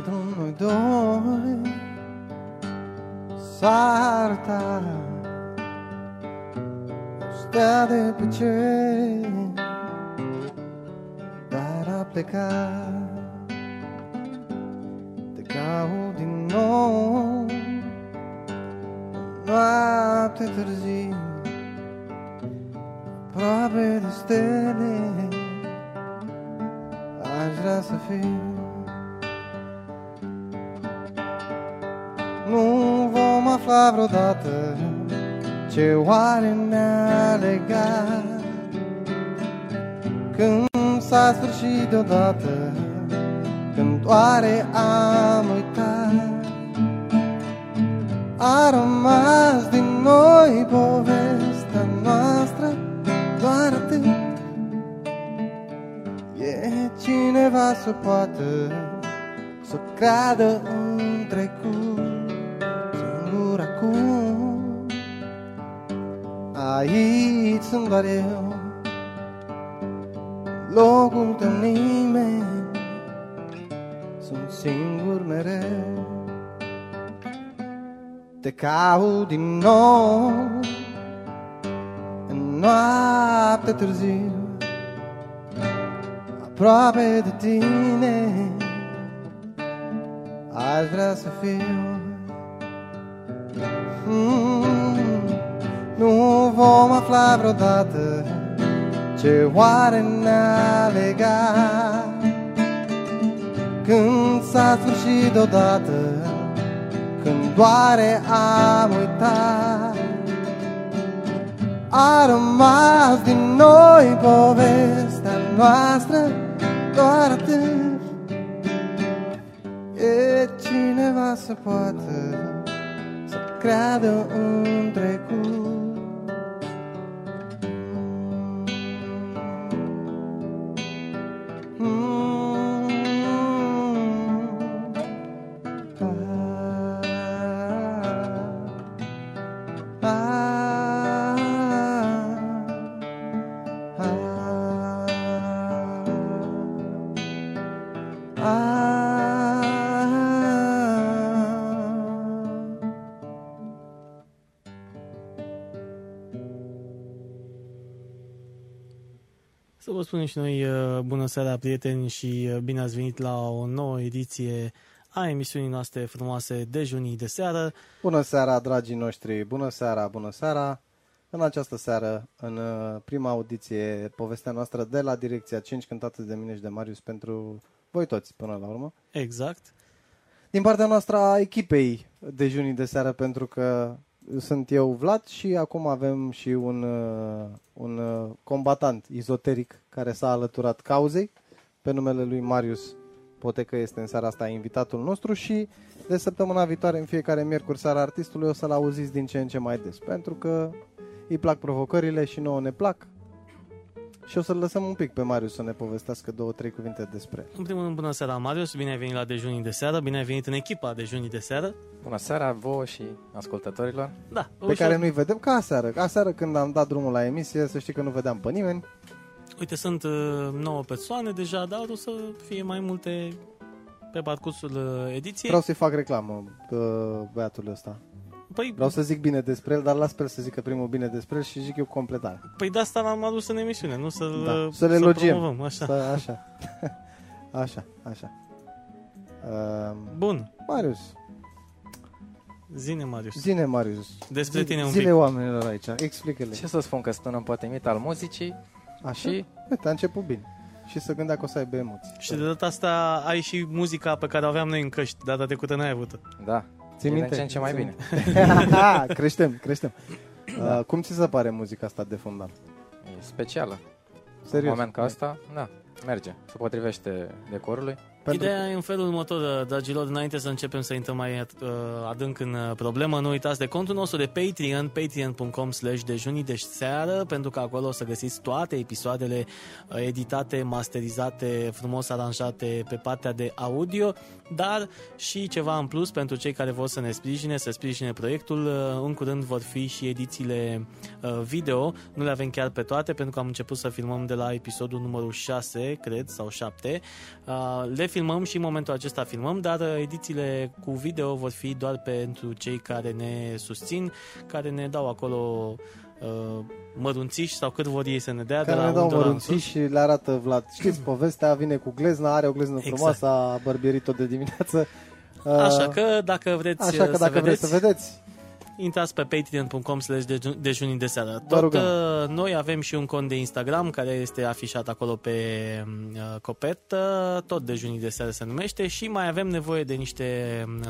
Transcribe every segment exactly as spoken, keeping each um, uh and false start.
pentru noi doi sarta stea de pe cer, dar a plecat. Te caut din nou noapte târzii, aproape de stele aș vrea să fiu. Nu vom afla vreodată ce oare ne-a legat, când s-a sfârșit deodată, când oare am uitat. A rămas din noi povestea noastră doar atât. E cineva să poată să creadă în trecut, singur acum aici sunt doar eu, locul de nimeni, sunt singur mereu. Te caut din nou în noapte târziu, aproape de tine aș vrea să fiu. mm, Nu vom afla vreodată ce oare ne-a legat, când s-a sfârșit deodată, când doare am uitat. A rămas din noi povestea noastră doar atât. E cineva să poată să creadă în trecut. Vă spunem și noi bună seara, prieteni, și bine ați venit la o nouă ediție a emisiunii noastre frumoase Dejunii de seară. Bună seara, dragii noștri, bună seara, bună seara. În această seară, în prima audiție, povestea noastră de la Direcția cinci, cântată de mine și de Marius pentru voi toți, până la urmă. Exact. Din partea noastră a echipei Dejunii de seară, pentru că sunt eu, Vlad, și acum avem și un, un combatant izoteric care s-a alăturat cauzei. Pe numele lui Marius Botecă este în seara asta invitatul nostru și de săptămâna viitoare, în fiecare miercuri seara artistului, o să-l auziți din ce în ce mai des, pentru că îi plac provocările și nouă ne plac. Și o să-l lăsăm un pic pe Marius să ne povestească două, trei cuvinte despre. În primul rând, bună seara, Marius, bine ai venit la Dejunii de seară, bine ai venit în echipa Dejunii de seară. Bună seara vouă și ascultătorilor. Da, pe ușor. Care nu-i vedem ca aseară. Aseară când am dat drumul la emisie, să știi că nu vedeam pe nimeni. Uite, sunt nouă persoane deja, dar o să fie mai multe pe parcursul ediției. Vreau să-i fac reclamă, băiatul ăsta. Păi, vreau să zic bine despre el, dar las pe el să zică primul bine despre el și zic eu completare. Păi de asta l-am adus în emisiune, nu să, da, să le logiem, promovăm, așa. Să, așa, așa, așa. Uh, Bun. Marius. Zine, Marius. Zine, Marius. Despre tine un pic. Zile oamenilor aici, explică-le. Ce să spun, că stăm în potemit al muzicii. Așa? Și... Uite, a început bine. Și să gândea că o să aibă emoții. Și de data asta ai și muzica pe care o aveam noi în căști, data trecută n-ai avut-o. Da. Țin minte? Din ce mai bine. creștem, creștem. Da. Uh, cum ți se pare muzica asta de fundal? E specială. Serios? În moment ca asta, da, merge. Se potrivește decorului. Pentru... Ideea e în felul următor, dragilor, înainte să începem să intrăm mai adânc în problemă, nu uitați de contul nostru de Patreon, patreon punct com slash dejunii de seară, pentru că acolo o să găsiți toate episoadele editate, masterizate, frumos aranjate pe partea de audio, dar și ceva în plus pentru cei care vor să ne sprijine, să sprijine proiectul. În curând vor fi și edițiile video, nu le avem chiar pe toate, pentru că am început să filmăm de la episodul numărul șase, cred, sau șapte. Le filmăm și în momentul acesta filmăm, dar edițiile cu video vor fi doar pentru cei care ne susțin, care ne dau acolo uh, mărunțiși sau cât vor ei să ne dea. Care ne dau mărunțiși și le arată Vlad. Știți povestea, vine cu glezna, are o gleznă exact. frumoasă, a bărbierit tot de dimineață. Uh, așa că dacă vreți, așa că, să, dacă vedeți, vreți să vedeți, intrați pe patreon dot com slash dejunii de seară. Tot noi avem și un cont de Instagram care este afișat acolo pe uh, copertă, tot Dejunii de Seară se numește, și mai avem nevoie de niște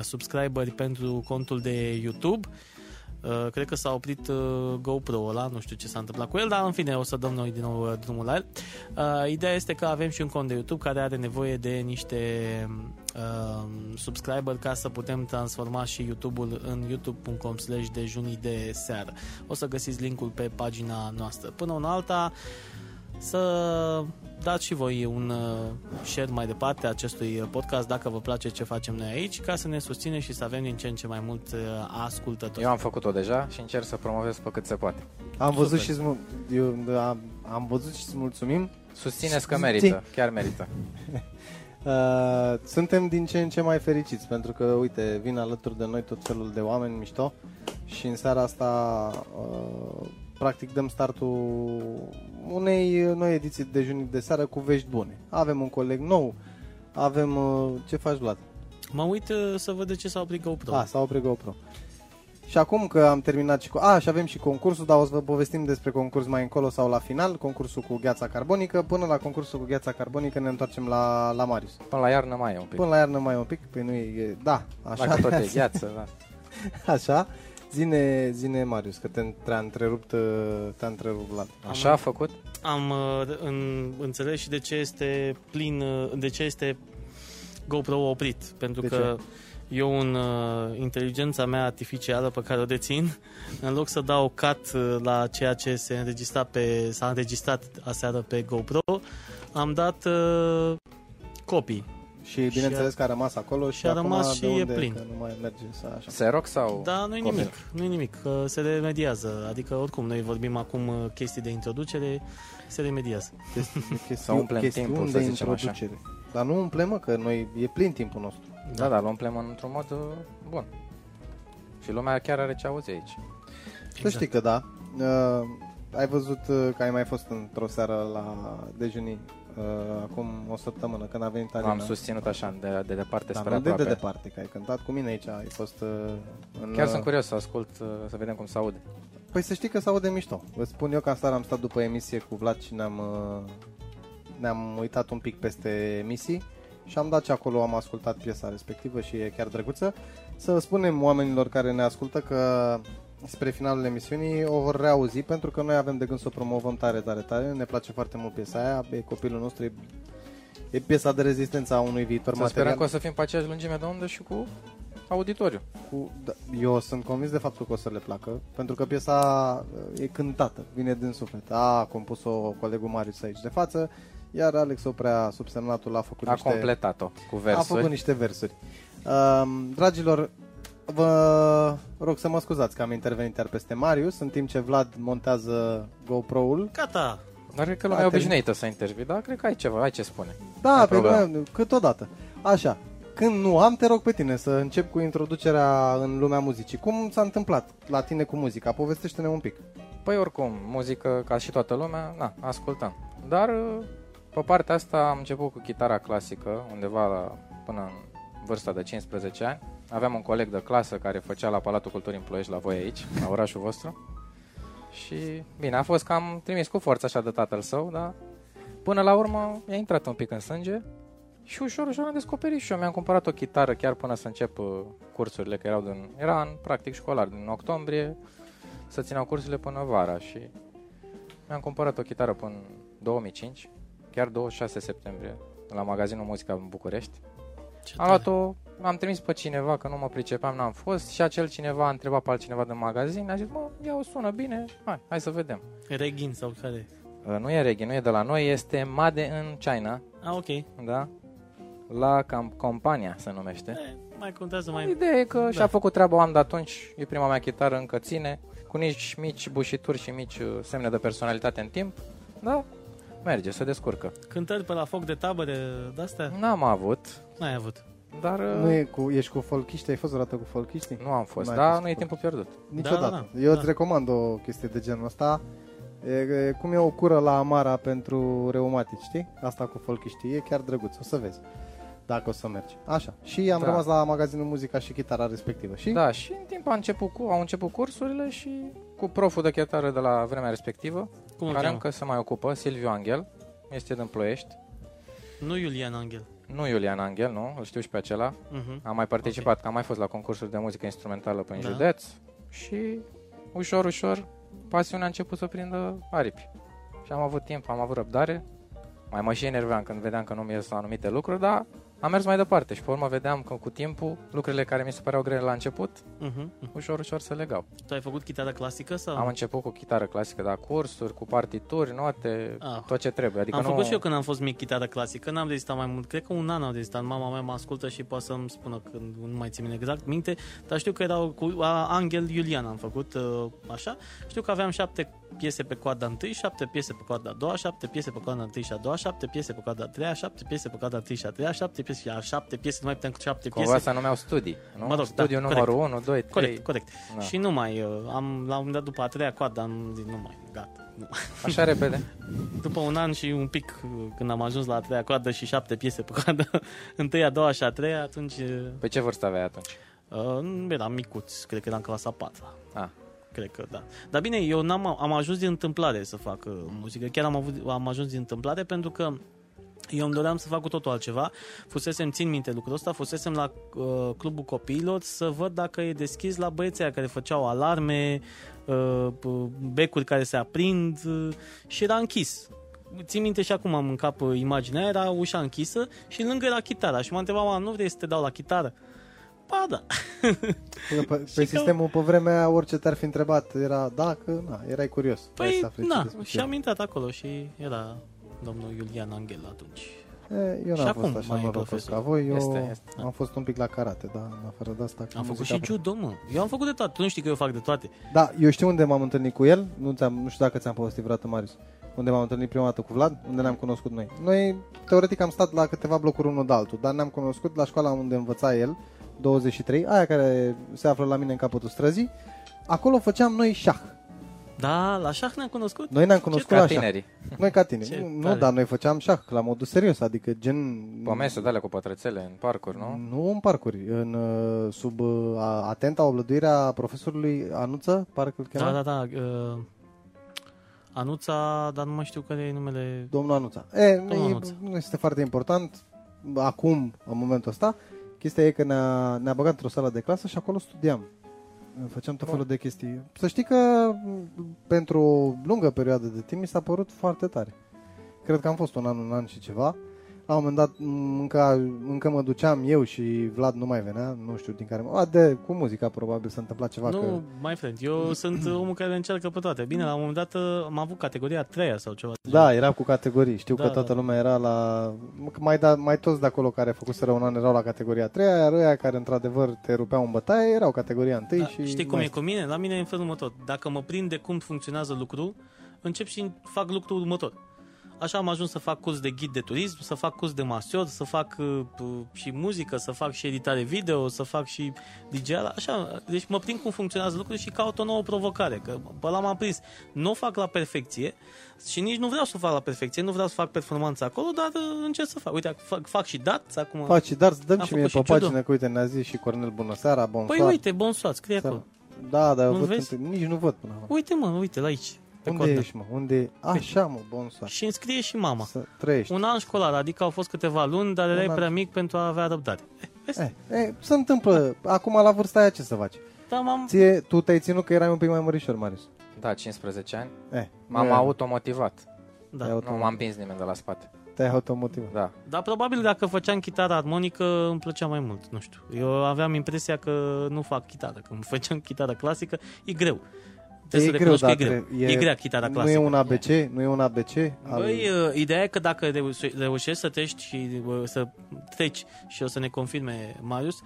subscriberi pentru contul de YouTube. Uh, cred că s-a oprit uh, GoPro ăla, nu știu ce s-a întâmplat cu el, dar în fine o să dăm noi din nou drumul la el. Uh, ideea este că avem și un cont de YouTube care are nevoie de niște uh, subscriberi ca să putem transforma și YouTube-ul în youtube dot com slash dejunii de seară. O să găsiți linkul pe pagina noastră. Până una alta, să dați și voi un share mai departe acestui podcast dacă vă place ce facem noi aici, ca să ne susține și să avem din ce în ce mai mult ascultători. Eu am făcut-o deja și încerc să promovez pe cât se poate. Am văzut și eu, am, am văzut și îți mulțumim. Susțineți că merită, chiar merită. Suntem din ce în ce mai fericiți pentru că, uite, vin alături de noi tot felul de oameni mișto și în seara asta practic dăm startul unei noi ediții de Dejunii de Seară cu vești bune. Avem un coleg nou, avem... Ce faci, Vlad? Mă uit să văd de ce s-a oprit GoPro. A, s-a oprit GoPro. Și acum că am terminat și cu... A, și avem și concursul, dar o să vă povestim despre concurs mai încolo sau la final, concursul cu gheața carbonică. Până la concursul cu gheața carbonică ne întoarcem la, la Marius. Până la iarnă mai e un pic. Până la iarnă mai e un pic, păi nu e... Da, așa. Dacă tot e gheață, da. Așa. Zine, zine Marius, că te, te-a întrerupt, te-a întrerupt Vlad. Așa a făcut? Am în, înțeles și de ce este plin, de ce este GoPro oprit, pentru de că ce? eu în inteligența mea artificială pe care o dețin, în loc să dau cut la ceea ce se înregistra pe, s-a înregistrat aseară pe GoPro, am dat uh, copii. Și bineînțeles că a rămas acolo și, și a rămas și e plin. Că nu mai merge să așa. Se rog sau? Da, nu-i copil. nimic, nu-i nimic, că se remediază. Adică oricum noi vorbim acum chestii de introducere, se remediază. Să umplem timpul, să zicem așa. Dar nu umplem, că noi e plin timpul nostru. Da, da, dar umplem într-un mod bun. Și lumea chiar are ce auzi aici. Exact. Să știi că da. Uh, ai văzut că ai mai fost într-o seară la Dejunii acum o săptămână, când a venit Alina. Am susținut așa, de, de departe spre aproape. Dar nu de departe, că ai cântat cu mine aici, ai fost în... Chiar sunt curios să ascult, să vedem cum se aude. Păi să știi că se aude mișto. Vă spun eu că astăzi am stat după emisie cu Vlad și ne-am, ne-am uitat un pic peste emisii și am dat și acolo, am ascultat piesa respectivă și e chiar drăguță. Să spunem oamenilor care ne ascultă că spre finalul emisiunii o vor reauzi, pentru că noi avem de gând să o promovăm tare, tare, tare. Ne place foarte mult piesa aia, e copilul nostru, e, e piesa de rezistență a unui viitor să material. Să sperăm că o să fim pe aceeași lungime de undă și cu auditoriu. Cu, da, eu sunt convins de faptul că o să le placă, pentru că piesa e cântată, vine din suflet. A compus-o colegul Marius aici de față, iar Alex Oprea, subsemnatul, a făcut a niște... A completat-o cu versuri. A făcut niște versuri. Uh, dragilor, vă rog să mă scuzați că am intervenit iar peste Marius, în timp ce Vlad montează GoPro-ul. Gata! Dar cred că lumea e obișnuită să intervii, dar cred că ai ceva, ai ce spune. Da, pe lumea, câteodată. Așa, când nu am, te rog pe tine să încep cu introducerea în lumea muzicii. Cum s-a întâmplat la tine cu muzica? Povestește-ne un pic. Păi oricum, muzică, ca și toată lumea, na, ascultăm. Dar pe partea asta am început cu chitara clasică, undeva la, până în vârsta de cincisprezece ani. Aveam un coleg de clasă care făcea la Palatul Culturii în Ploiești, la voi aici, la orașul vostru. Și bine, a fost cam trimis cu forță așa de tatăl său, dar până la urmă i-a intrat un pic în sânge și ușor, ușor am descoperit și eu. Mi-am cumpărat o chitară chiar până să încep cursurile, că erau din, era în practic școlar, din octombrie să țineau cursurile până vara și mi-am cumpărat o chitară până în două mii cinci, chiar douăzeci și șase septembrie, la magazinul Muzica în București. Ce am luat-o, am trimis pe cineva că nu mă pricepeam, n-am fost și acel cineva a întrebat pe altcineva de magazin, a zis, mă, ia o sună bine, hai, hai să vedem. Reghin sau care? Nu e Reghin, nu e de la noi, este Made in China. Ah, ok. Da? La Camp- Compania se numește. E, mai contează mai... Ideea e că da. și-a făcut treaba, o am de atunci, e prima mea chitară, încă ține, cu nici mici bușituri și mici semne de personalitate în timp, da? merge, se descurcă. Cântări pe la foc de tabăre de-astea? N-am avut. N-ai avut. Dar nu e cu, ești cu folchiști? Ai fost odată cu folchiști? Nu am fost, dar nu e timpul pierdut. Niciodată. Da, da, da. Eu da. îți recomand o chestie de genul ăsta. E, cum e o cură la amara pentru reumatici, știi? Asta cu folchiștii e chiar drăguț, o să vezi. Dacă o să mergi. Așa. Și am da. rămas la magazinul muzica și chitara respectivă. Și? Da, și în timp a început cu, au început cursurile și cu proful de chitară de la vremea respectivă, cum care încă se mai ocupă, Silviu Anghel, este din Ploiești. Nu Iulian Anghel. Nu Iulian Anghel, nu, îl știu și pe acela. Uh-huh. Am mai participat, okay. am mai fost la concursuri de muzică instrumentală prin da. județ și ușor, ușor, pasiunea a început să prindă aripi. Și am avut timp, am avut răbdare, mai mă și enerveam când vedeam că nu mi ies anumite lucruri, dar am mers mai departe și pe urmă vedeam că cu timpul lucrurile care mi se păreau grele la început, uh-huh. ușor, ușor se legau. Tu ai făcut chitară clasică? Sau? Am început cu chitară clasică, da, cursuri, cu partituri, note, ah. tot ce trebuie. Adică am nu... făcut și eu când am fost mic chitară clasică, n-am rezistat mai mult, cred că un an am rezistat. Mama mea mă ascultă și poate să-mi spună că nu mai țin exact minte, dar știu că erau cu Angel Iulian am făcut așa, știu că aveam șapte piese pe coada întâi, șapte piese pe coada a doua, șapte piese pe coada întâi și a doua, șapte piese pe coada a treia, șapte piese pe coada a treia și a treia, șapte piese și a șapte piese, nu mai puteam cu șapte piese. Cumva să numeau studii, nu? Mă rog, studiu da, numărul corect. unu, doi, trei. Corect, corect. Da. Și nu mai, am, la un moment dat după a treia coadă am zis, nu mai, gata. Nu. Așa repede? După un an și un pic, când am ajuns la a treia coadă și șapte piese pe coadă, întâia, a doua și a treia, atunci... Pe ce vârstă aveai atunci? Uh, eram micuț, cred că eram clasa patra. Ah. Cred că da. Dar bine, eu n-am, am ajuns din întâmplare să fac uh, muzică. Chiar am, avut, am ajuns din întâmplare pentru că eu îmi doream să fac cu totul altceva. Fusesem, țin minte lucrul ăsta, fusesem la uh, Clubul Copiilor să văd dacă e deschis la băieții aia care făceau alarme, uh, becuri care se aprind uh, și era închis. Țin minte și acum am în cap imaginea, era ușa închisă și lângă era chitara. Și m-a întrebat, nu vrei să te dau la chitară? Ba da. Pe, pe sistemul că... pe vremea orice te-ar fi întrebat era dacă, na, erai curios. Păi na, și am intrat acolo și era domnul Iulian Anghel atunci. E, eu n-am fost așa norocos ca voi, eu este, este, am da. fost un pic la karate, dar în afară de asta... Am făcut și judo, mă. Eu am făcut de toate, tu nu știi că eu fac de toate. Da, eu știu unde m-am întâlnit cu el, nu, nu știu dacă ți-am povestit vreodată, Marius. Unde m-am întâlnit prima dată cu Vlad, unde ne-am cunoscut noi. Noi, teoretic, am stat la câteva blocuri unul de altul, dar ne-am cunoscut la școala unde învăța el, douăzeci și trei, aia care se află la mine în capătul străzii. Acolo făceam noi șah. Da, la șah ne-am cunoscut? Noi ne-am cunoscut ce la tinerii. șah. Noi ca tineri. Ce nu, dar noi făceam șah la modul serios, adică gen... Pomese de alea cu pătrățele în parcuri, nu? Nu în parcuri, în, sub a, atenta oblăduirea profesorului Anuță, parcă îl chema. Da, da, da. Uh... Anuța, dar nu mai știu care e numele... Domnul Anuța. E, Domnul Anuța. E, este foarte important, acum, în momentul ăsta. Chestia e că ne-a, ne-a băgat într-o sală de clasă și acolo studiam. Făceam tot felul de chestii. Să știi că pentru o lungă perioadă de timp mi s-a părut foarte tare. Cred că am fost un an, un an și ceva. La un moment dat încă, încă mă duceam eu și Vlad nu mai venea, nu știu din care... A, de, cu muzica probabil s-a întâmplat ceva. Nu, că... my friend, eu sunt omul care încearcă pe toate. Bine, la un moment dat am avut categoria a treia sau ceva. Da, era cu categorii. Știu da, că toată lumea era la... Mai, da, mai toți de acolo care făcuseră un an erau la categoria a treia, iar ăia care într-adevăr te rupeau în bătaie erau categoria a întâi da, și... Știi cum e cu mine? La mine e în felul următor. Dacă mă prind de cum funcționează lucrul, încep și fac lucrul următor. Așa am ajuns să fac curs de ghid de turism, să fac curs de masior, să fac uh, și muzică, să fac și editare video, să fac și D J. Așa, deci mă prind cum funcționează lucrurile și caut o nouă provocare, că pe ăla m-am prins. Nu o fac la perfecție și nici nu vreau să o fac la perfecție, nu vreau să fac performanța acolo, dar uh, încerc să fac. Uite, fac, fac și darts acum. Fac și darts, dăm și mie pe pagină, că uite, ne-a zis și Cornel, bună seara, bonsoir. Păi uite, bonsoir, scrie acolo. Da, dar eu văd, nici nu văd până acum. Uite mă, uite, la aici. Unde codă. Ești, mă? Unde... Așa, mă, bonsoar. Și îmi scrie și mama. Să trăiești. Un an școlar, adică au fost câteva luni, dar erai an... prea mic pentru a avea răbdare. E, e, se întâmplă. Acum, la vârsta aia, ce să faci? Da, mam... Ție, tu te-ai ținut că erai un pic mai mărișor, Marius. Da, cincisprezece ani. E, m-am e... automotivat. Da. Automotivat. Nu m-am împins nimeni de la spate. Te-ai automotivat. Da. Dar probabil dacă făceam chitară armonică, îmi plăcea mai mult, nu știu. Eu aveam impresia că nu fac chitară. Când făceam chitară clasică, e greu. E, să greu, da, e greu, e, e grea chitara clasică. Nu e un A B C, nu e un A B C. Băi, al... ideea e că dacă reușești să treci și să treci și o să ne confirme Marius,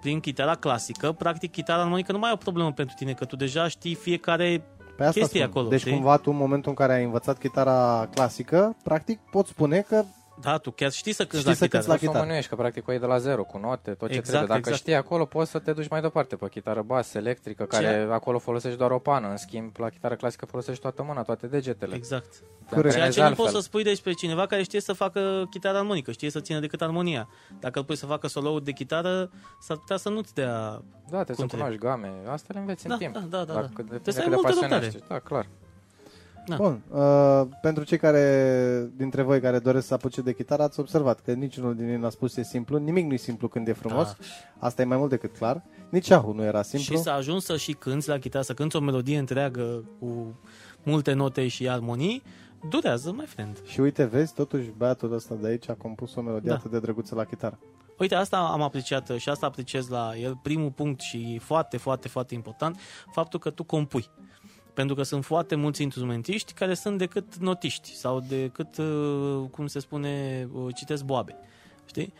prin chitara clasică, practic chitara armonică nu mai e o problemă pentru tine, că tu deja știi fiecare Pe asta chestii acolo. Deci știi? Cumva tu, în momentul în care ai învățat chitara clasică, practic poți spune că... Da, tu chiar știi să cânti la chitară. Știi să chitară. Mânuiești, că practic o iei de la zero, cu note, tot ce exact, trebuie. Dacă exact. știi acolo, poți să te duci mai departe pe chitară bas, electrică, ce? Care acolo folosești doar o pană. În schimb, la chitară clasică folosești toată mâna, toate degetele. Exact. Ceea ce nu poți să spui deci pe cineva care știe să facă chitară armonică, știe să țină decât armonia. Dacă îl pui să facă solo-uri de chitară, s-ar putea să nu-ți dea... Da, te să cunoști game. Asta le înveți da, în timp. Da, da, da. da. Trebuie să ai multă răbdare. Da, clar. Da. Bun, uh, pentru cei care dintre voi care doresc să apuce de chitară, ați observat că niciunul din ei n-a spus e simplu. Nimic nu e simplu când e frumos, da. Asta e mai mult decât clar. Nici ahul nu era simplu. Și s-a ajuns să și cânți la chitară, să cânți o melodie întreagă cu multe note și armonii. Durează, my friend. Și uite, vezi, totuși băiatul ăsta de aici a compus o melodie da. atât de drăguță la chitară. Uite, asta am apreciat și asta apreciez la el. Primul punct și foarte, foarte, foarte important, faptul că tu compui. Pentru că sunt foarte mulți instrumentiști care sunt decât notiști sau decât, cum se spune, citesc boabe, știi?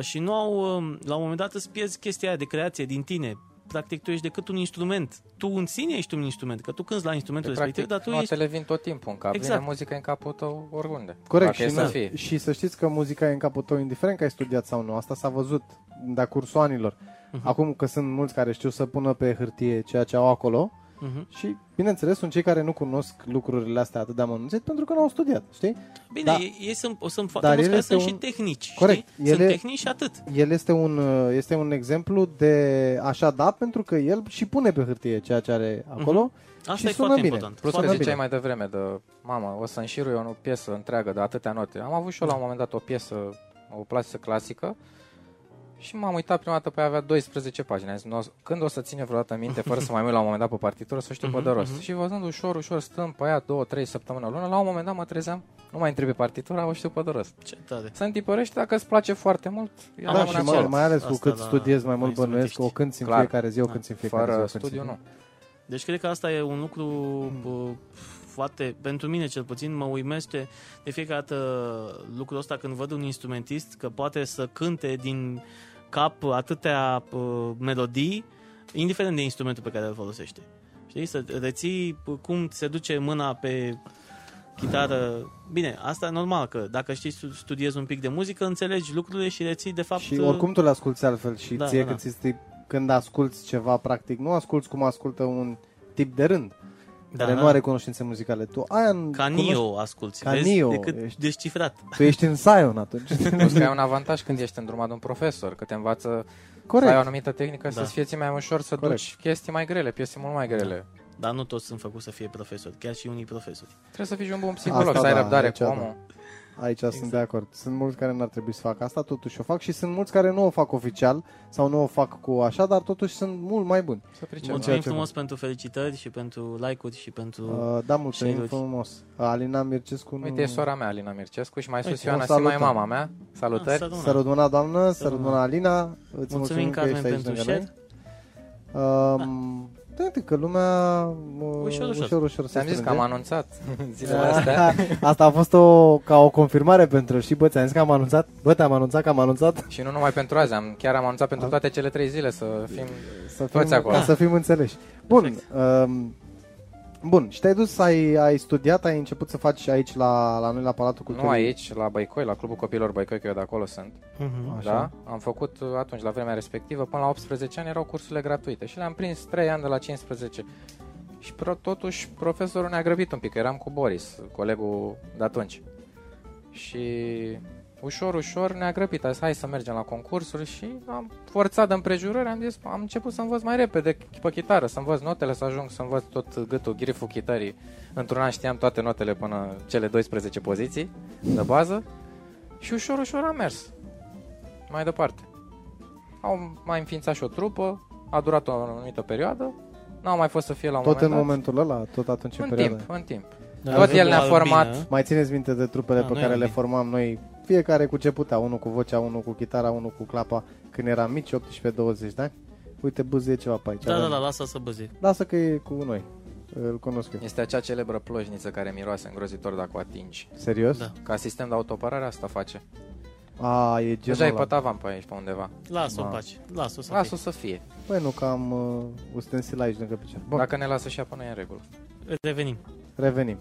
Și nu au, la un moment dat îți pierzi chestia aia de creație din tine. Practic tu ești decât un instrument. Tu în sine ești un instrument, că tu cânti la instrumentul de respectiv, practic, dar tu ești... Notele vin tot timpul în cap, exact. Vine muzica în capul tău oriunde. Corect, și, să fie. Și să știți că muzica e în capul tău indiferent că ai studiat sau nu, asta s-a văzut de-a cursul anilor. Uh-huh. Acum că sunt mulți care știu să pună pe hârtie ceea ce au acolo, uh-huh. Și, bineînțeles, sunt cei care nu cunosc lucrurile astea atât de amănunțit pentru că nu au studiat, știi? Bine, da. ei sunt, sunt foarte mulți care sunt un... și tehnici, corect. Știi? Ele, sunt tehnici și atât. El este un, este un exemplu de așa da, pentru că el și pune pe hârtie ceea ce are acolo, uh-huh. Asta e foarte bine. Important. Plus că ziceai bine. mai devreme de, mamă, o să înșirui o piesă întreagă de atâtea note. Am avut și eu la un moment dat o piesă, o plasă clasică, și m-am uitat prima dată, păi avea doisprezece pagini. Am zis, n-o, când o să ține vreodată minte, fără să mai uit la un moment dat pe partitură, să o știu pe de rost. Și văzând ușor, ușor, stând pe aia două, trei săptămâni, o lună, la un moment dat mă trezeam, nu mai întreb partitura, o știu pe de rost. Ce tare. Se întipărește dacă îți place foarte mult. Da, da, și mai, mai ales cu asta cât la... studiezi mai mult bănuiesc, o cânti în fiecare zi, o cânti în fiecare fără zi. Fără studiu, nu. Deci cred că asta e un lucru... Hmm. Foarte, pentru mine cel puțin, mă uimește de fiecare dată lucrul ăsta când văd un instrumentist că poate să cânte din cap atâtea uh, melodii, indiferent de instrumentul pe care îl folosește. Știi? Să reții cum se duce mâna pe chitară. Bine, asta e normal, că dacă știi, studiezi un pic de muzică, înțelegi lucrurile și reții de fapt... Și oricum tu le asculti altfel și da, ție da, când, da. când asculti ceva, practic, nu asculti cum ascultă un tip de rând. Dar da, nu are cunoștințe muzicale. Tu aia ca Nio asculți, vezi, decât ești descifrat. Tu ești în Sion atunci. Plus că ai un avantaj când ești îndrumat de un profesor, că te învață Corect. să ai o anumită tehnică, da. să-ți fie mai ușor să Corect. duci chestii mai grele, piese mult mai grele. Da. Dar nu toți sunt făcuți să fie profesori, chiar și unii profesori. Trebuie să fii un bun psiholog, asta, să ai da, răbdare cu omul. Da. Aici exact. sunt de acord. Sunt mulți care n-ar trebui să facă asta, totuși o fac, și sunt mulți care nu o fac oficial sau nu o fac cu așa, dar totuși sunt mult mai buni. Mulțumim frumos bun. pentru felicitări și pentru like-uri și pentru uh, Da, mulțumim share-uri. frumos. Alina Mircescu... Nu... Uite, e sora mea Alina Mircescu și mai sus Ioana și mai mama mea. Salutări! Ah, sărut mâna, doamnă, sărut mâna, Alina. Îți mulțumim, mulțumim că ești aici pentru share. Uite că lumea ușor, ușor, ușor, ușor se am zis că am anunțat zilele astea. Asta a fost o, ca o confirmare pentru și bă, ți-am zis că am anunțat, bă, te-am anunțat că am anunțat. Și nu numai pentru azi, am, chiar am anunțat pentru toate cele trei zile să fim, să fim toți acolo. Ca să fim înțeleși. Bun, um, bun, și te-ai dus, ai, ai studiat, ai început să faci aici la, la noi la Palatul Culturii. Nu aici, la Băicoi, la Clubul Copilor Băicoi, că eu de acolo sunt. Uh-huh, da? Am făcut atunci, la vremea respectivă, până la optsprezece ani erau cursurile gratuite și le-am prins trei ani de la cincisprezece. Și pro, totuși profesorul ne-a grăbit un pic, eram cu Boris, colegul de atunci. Și ușor, ușor ne-a grăbit, a zis, hai să mergem la concursuri și am forțat de împrejurări, am zis, am început să învăț mai repede pe chitară, să învăț notele, să ajung să învăț tot gâtul, griful chitarii. Într-un an știam toate notele până cele doisprezece poziții de bază și ușor, ușor am mers mai departe. Au mai înființat și o trupă, a durat o anumită perioadă, n-au mai fost să fie la un tot moment Tot în momentul ăla, tot atunci în, în perioada timp, în timp. Dar tot el ne-a format. Albina. Mai țineți minte de trupele da, pe care le formam noi, fiecare cu ce putea, unul cu vocea, unul cu chitara, unul cu clapa, când eram mici, optsprezece douăzeci de ani. Uite, bâzie ceva pe aici. Da, da, da, lasă să bâzie. Lasă că e cu noi. Îl cunosc eu. Este acea celebră plojniță care miroase îngrozitor dacă o atingi. Serios? Da. Ca sistem de autoparare asta face. A, e genul ăla. Deja e pe tavan pe aici, pe undeva. Lasă-o în pace. Lasă-o să fie. Lasă-o să fie. Păi nu, că am uh, ustensil aici lângă picior. Dacă ne lasă și apă, nu e în regulă. Revenim. Revenim.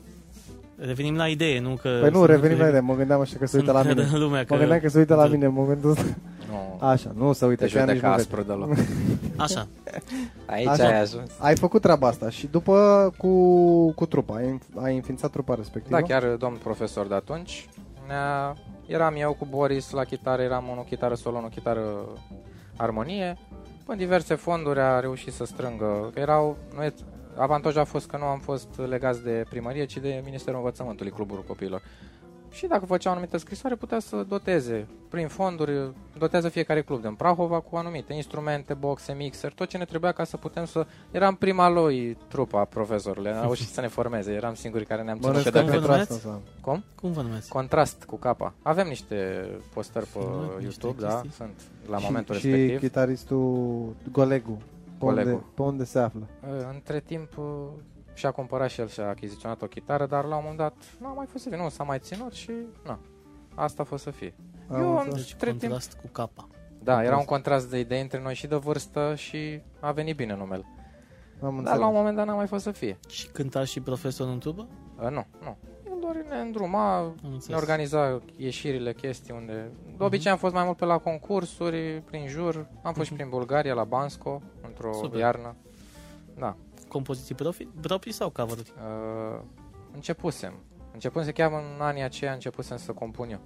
Revenim la idee, nu că... Păi nu, revenim la idee, mă gândeam așa că se uită la mine. Mă gândeam că se uită la mine în momentul ăsta. Așa, nu se uită. Te judecă aspru de loc. Așa. Aici ai ajuns. Ai făcut treaba asta și după cu, cu trupa, ai, ai înființat trupa respectivă. Da, chiar domnul profesor de atunci. Ne-a... Eram eu cu Boris la chitară, eram unul chitară solo, unul chitară armonie. În diverse fonduri a reușit să strângă. Erau... Noi, avantajul a fost că nu am fost legați de primărie, ci de Ministerul Învățământului, Clubul Copilor. Și dacă făceau anumită scrisoare, putea să doteze prin fonduri, dotează fiecare club din Prahova cu anumite instrumente, boxe, mixeri, tot ce ne trebuia ca să putem să... Eram prima lui trupa, profesorului, a reușit să ne formeze, eram singurii care ne-am ținut. Bă, cum vă numeți? Cum? Cum vă numeți? Contrast cu capa. Avem niște postări pe YouTube, da, sunt la momentul și, respectiv. Și chitaristul Golegu. Pe unde, pe unde se află? Între timp și-a cumpărat și el și-a achiziționat o chitară, dar la un moment dat nu a mai fost să fie, nu s-a mai ținut și na, asta a fost să fie. A, eu, deci contrast timp, cu capa. Da, contrast. Era un contrast de idei între noi și de vârstă și a venit bine numele. Am înțeles. Dar la un moment dat n-a mai fost să fie. Și cânta și profesorul în tubă? A, nu, nu. El doar ne îndruma, ne organiza ieșirile, chestii unde... De obicei am fost mai mult pe la concursuri, prin jur, am fost și prin Bulgaria, la Bansko, într-o Super. iarnă. Da. Compoziții proprii sau cover-uri? Uh, începusem. Începusem chiar în anii aceia începusem să compun eu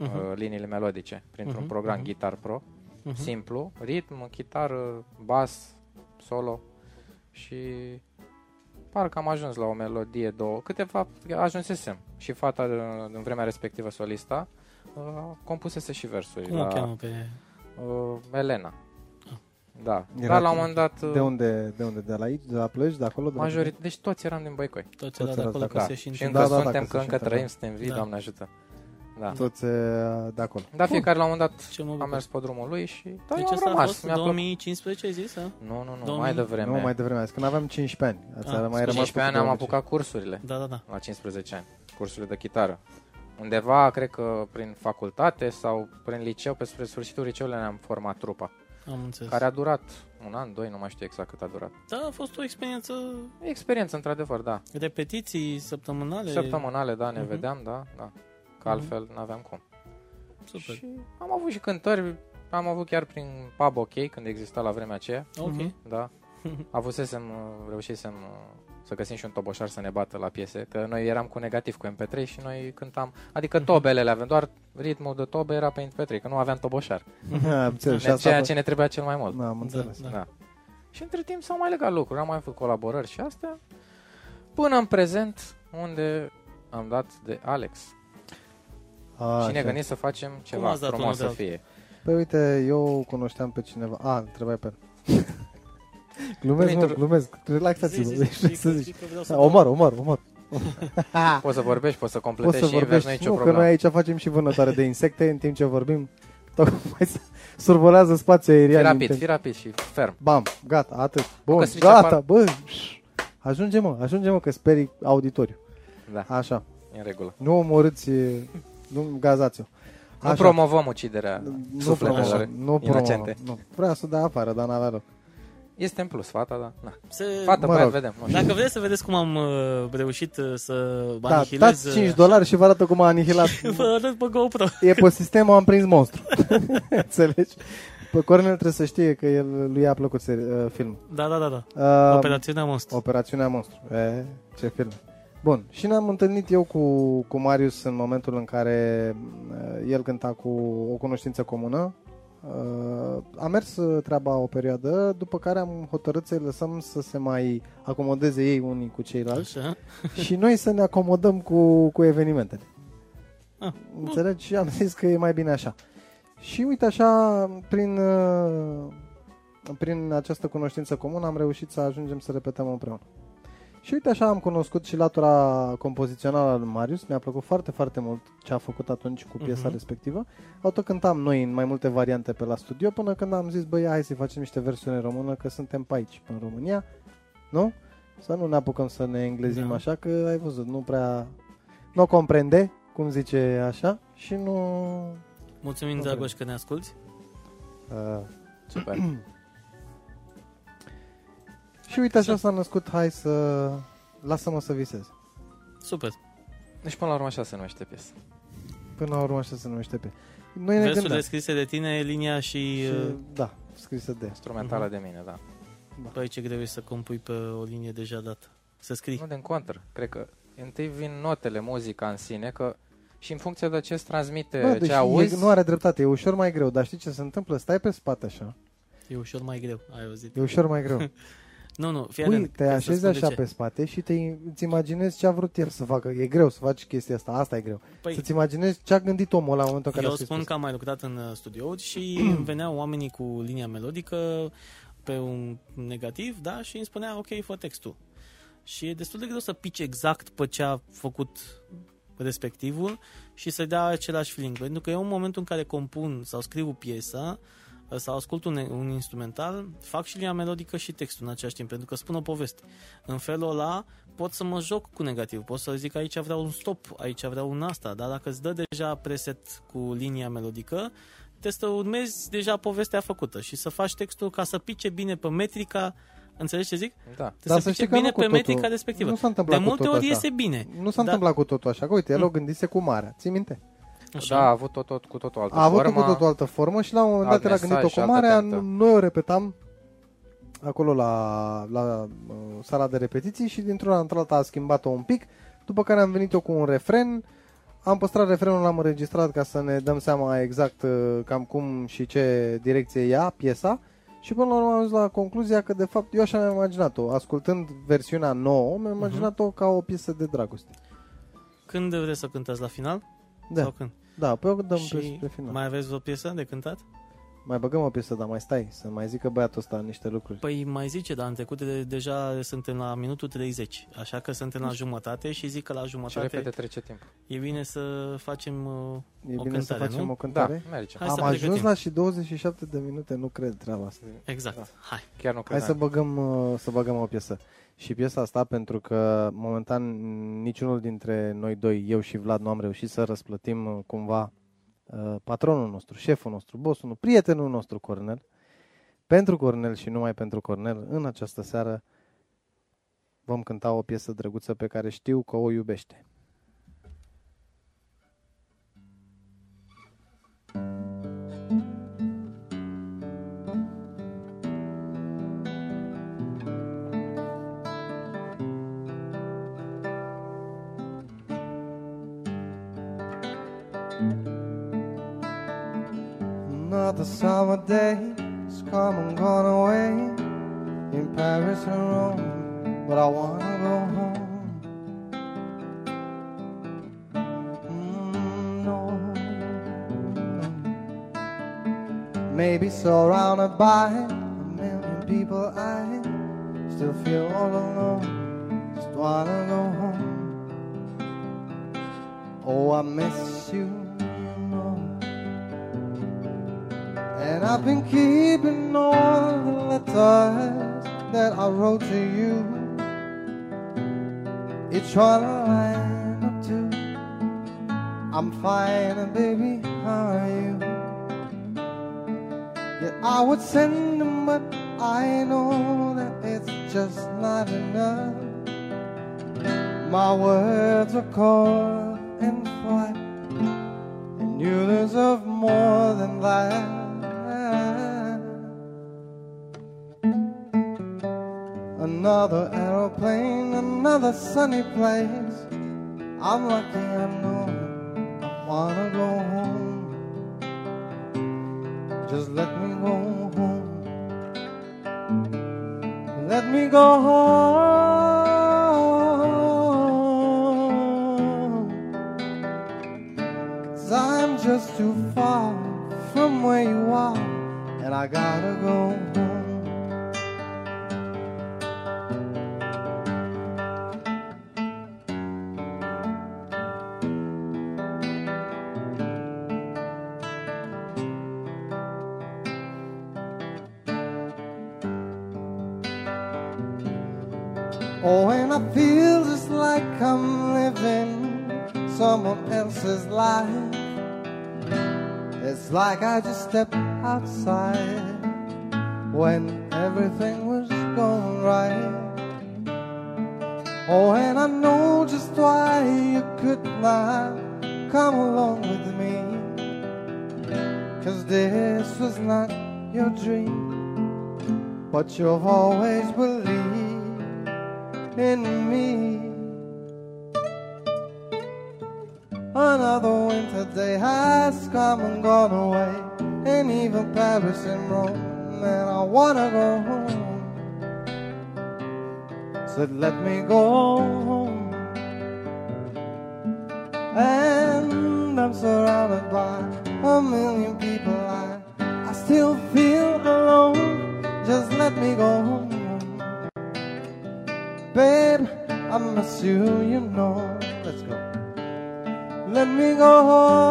uh-huh. uh, liniile melodice printr-un uh-huh. program uh-huh. Guitar Pro. Uh-huh. Simplu, ritm, chitară, bas, solo și parcă am ajuns la o melodie, două, câteva ajunsesem. Și fata în vremea respectivă, solista, uh, compusese și versuri. Cum o cheamă pe... Uh, Elena. Da, dar la un moment dat... De unde? De unde? De la aici? De la Ploiești? De acolo? De majorit... Deci toți eram din Băicoi. Toți, toți eram de acolo, că da. se și încă da, da, suntem, da, că, că încă trăim, suntem vii, da. Doamne ajută. Da. Toți de acolo. Da, fiecare la un moment dat a mers pe drumul lui și... Da, deci asta a fost două mii cincisprezece, ai zis? A? Nu, nu, nu, două mii mai devreme. Nu, mai devreme, când aveam cincisprezece ani. Ați a, mai cincisprezece ani am apucat cursurile. Da, da, da. La cincisprezece ani, cursurile de chitară. Undeva, cred că prin facultate sau prin liceu, pe spre sfârșitul liceului ne-am format trupa. Am înțeles. Care a durat un an, doi, nu mai știu exact cât a durat. Da, a fost o experiență... Experiență, într-adevăr, da. Repetiții săptămânale? Săptămânale, da, ne uh-huh. vedeam, da, da. Că altfel uh-huh. n-aveam cum. Super. Și am avut și cântări, am avut chiar prin pub OK, când exista la vremea aceea. Ok. Da. Avusesem, reușisem să găsim și un toboșar să ne bată la piese, că noi eram cu negativ, cu M P trei și noi cântam, adică tobelele aveam, doar ritmul de tobe era pe M P trei, că nu aveam toboșar. Am înțeles. Ceea ce ne trebuia cel mai mult. Da, am înțeles. Da, da. Da. Și între timp s-au mai legat lucruri, am mai făcut colaborări și astea, până în prezent, unde am dat de Alex. A, și ne gândim să facem ceva frumos să fie. Păi uite, eu cunoșteam pe cineva, a, întrebai pe Glumesc, mă, glumesc, relaxați-vă. Omar, omar, omar. Poți să vorbești, poți să completești și vorbești, nu nicio problemă. Că noi aici facem și vânătoare de insecte în timp ce vorbim. Tocmai survolează spațiul aerian. Fii rapid, fii rapid și ferm. Bam, gata, atât. Bun, gata, bă. Ajunge, mă, ajunge, mă, că sperii auditoriu. Da, așa. În regulă. Nu omorâți, nu gazați-o. Nu așa. Promovăm uciderea sufletelor inocente. Nu, vrea să dea afară, dar n-avea rău. Este în plus fata, da. Na. Se... Fata, mă rog. Vedem. Nu. Dacă vreți să vedeți cum am uh, reușit uh, să anihilez... Da, dați cinci dolari și vă arată cum a anihilat. Vă arăt pe GoPro. E pe sistemul, am prins monstru. Înțelegi? Pe Cornel trebuie să știe că el, lui a plăcut seri, uh, film. Da, da, da. da. Uh, Operațiunea Monstru. Operațiunea Monstru. E, ce film. Bun. Și ne-am întâlnit eu cu, cu Marius în momentul în care uh, el cânta cu o cunoștință comună. Uh, a mers treaba o perioadă, după care am hotărât să-i lăsăm să se mai acomodeze ei unii cu ceilalți. Așa. Și noi să ne acomodăm cu, cu evenimentele. Ah, înțelegi? Și am zis că e mai bine așa. Și uite așa, prin, prin această cunoștință comună am reușit să ajungem să repetăm împreună. Și uite așa am cunoscut și latura compozițională al Marius, mi-a plăcut foarte, foarte mult ce a făcut atunci cu piesa uh-huh. respectivă. Autocântam noi în mai multe variante pe la studio, până când am zis, băi, hai să facem niște versiuni în română, că suntem pe aici, în România, nu? Să nu ne apucăm să ne englezim da. Așa, că ai văzut, nu prea... Nu comprende, cum zice așa, și nu... Mulțumim, nu Dragoș, că ne asculti. Uh, super. Și uite așa s-a născut Hai să Lasă-mă să visez. Super. Deci până la urmă așa se numește piesă. Până la urmă așa se numește piesă. Noi ne versurile gândeam. Scrise de tine, linia și... și da, scrise de... Instrumentala uh-huh. de mine, da. Da. Păi ce greu e să compui pe o linie deja dată. Să scrii. Nu, din contră. Cred că întâi vin notele, muzica în sine, că și în funcție de ce îți transmite, da, ce deci auzi... E, nu are dreptate, e ușor mai greu, dar știi ce se întâmplă? Stai pe spate așa. E ușor mai greu, ai auzit? E ușor mai greu. Nu, nu, fii atent. Te așezi așa pe spate și te, îți imaginezi ce a vrut el să facă. E greu să faci chestia asta, asta e greu. Păi, să-ți imaginezi ce a gândit omul la momentul în care... Eu spun spus. Că am mai lucrat în studiouri și veneau oamenii cu linia melodică pe un negativ, da, și îmi spunea, ok, fă textul. Și e destul de greu să pici exact pe ce a făcut respectivul și să dea același feeling. Pentru că eu în momentul în care compun sau scriu piesa sau ascult un, un instrumental, fac și linia melodică și textul în același timp, pentru că spun o poveste. În felul ăla pot să mă joc cu negativ, pot să zic aici vreau un stop, aici vreau un asta, dar dacă îți dă deja preset cu linia melodică, te să urmezi deja povestea făcută și să faci textul ca să pice bine pe metrica. Înțelegi ce zic? Da. Dar să știi că bine pe metrica respectivă. Nu s-a întâmplat de multe ori iese bine. Nu s-a dar... întâmplat cu totul așa. Că uite, el o gândise cu marea. Ții minte? Așa. Da, a avut tot, tot, cu totul altă formă. A avut formă, cu totul altă formă și la un moment dat era gândit-o cu marea. Noi o repetam acolo la, la uh, sala de repetiții și dintr-una într-alta a schimbat-o un pic. După care am venit eu cu un refren. Am păstrat refrenul, l-am înregistrat ca să ne dăm seama exact uh, cam cum și ce direcție ia piesa. Și până la urmă am ajuns la concluzia că de fapt eu așa mi-am imaginat-o. Ascultând versiunea nouă, mi-am imaginat-o ca o piesă de dragoste. Când vreți să cântați, la final? Da. Sau când? Da, pe eu dăm pe final. Mai aveți o piesă de cântat? Mai băgăm o piesă, dar mai stai să mai zică băiatul ăsta niște lucruri. Păi mai zice, dar în trecut de, deja suntem la minutul treizeci, așa că suntem la jumătate și zic că la jumătate... Și repede trece timp. E bine să facem o cântare, nu? E bine să facem o cântare? Da, merge. Am ajuns la și douăzeci și șapte de minute, nu cred treaba asta. Exact, da. Hai. Chiar nu cred. Hai să băgăm, să băgăm o piesă. Și piesa asta, pentru că momentan niciunul dintre noi doi, eu și Vlad, nu am reușit să răsplătim cumva patronul nostru, șeful nostru, bossul, prietenul nostru Cornel. Pentru Cornel și numai pentru Cornel, în această seară vom cânta o piesă drăguță pe care știu că o iubește. The summer days come and gone away in Paris and Rome, but I wanna go home. Mm, no. Maybe surrounded by a million people, I still feel all alone. Just wanna go home. Oh, I miss you. And I've been keeping all the letters that I wrote to you. Each one I line up to. I'm fine and baby, how are you? Yet I would send them but I know that it's just not enough. My words are cold and flat, and you deserve more than that. Another aeroplane, another sunny place. I'm lucky, I know. I wanna go home. Just let me go home. Let me go home. 'Cause I'm just too far from where you are, and I gotta go home. Oh, and I feel just like I'm living someone else's life. It's like I just stepped outside when everything was going right. Oh, and I know just why you could not come along with me, 'cause this was not your dream, but you've always believed in me. Another winter day has come and gone away, and even Paris and Rome, and I wanna go home. So let me go home. And I'm surrounded by a million people, I, I still feel alone. Just let me go home. Babe, I miss you, you know. Let's go. Let me go home,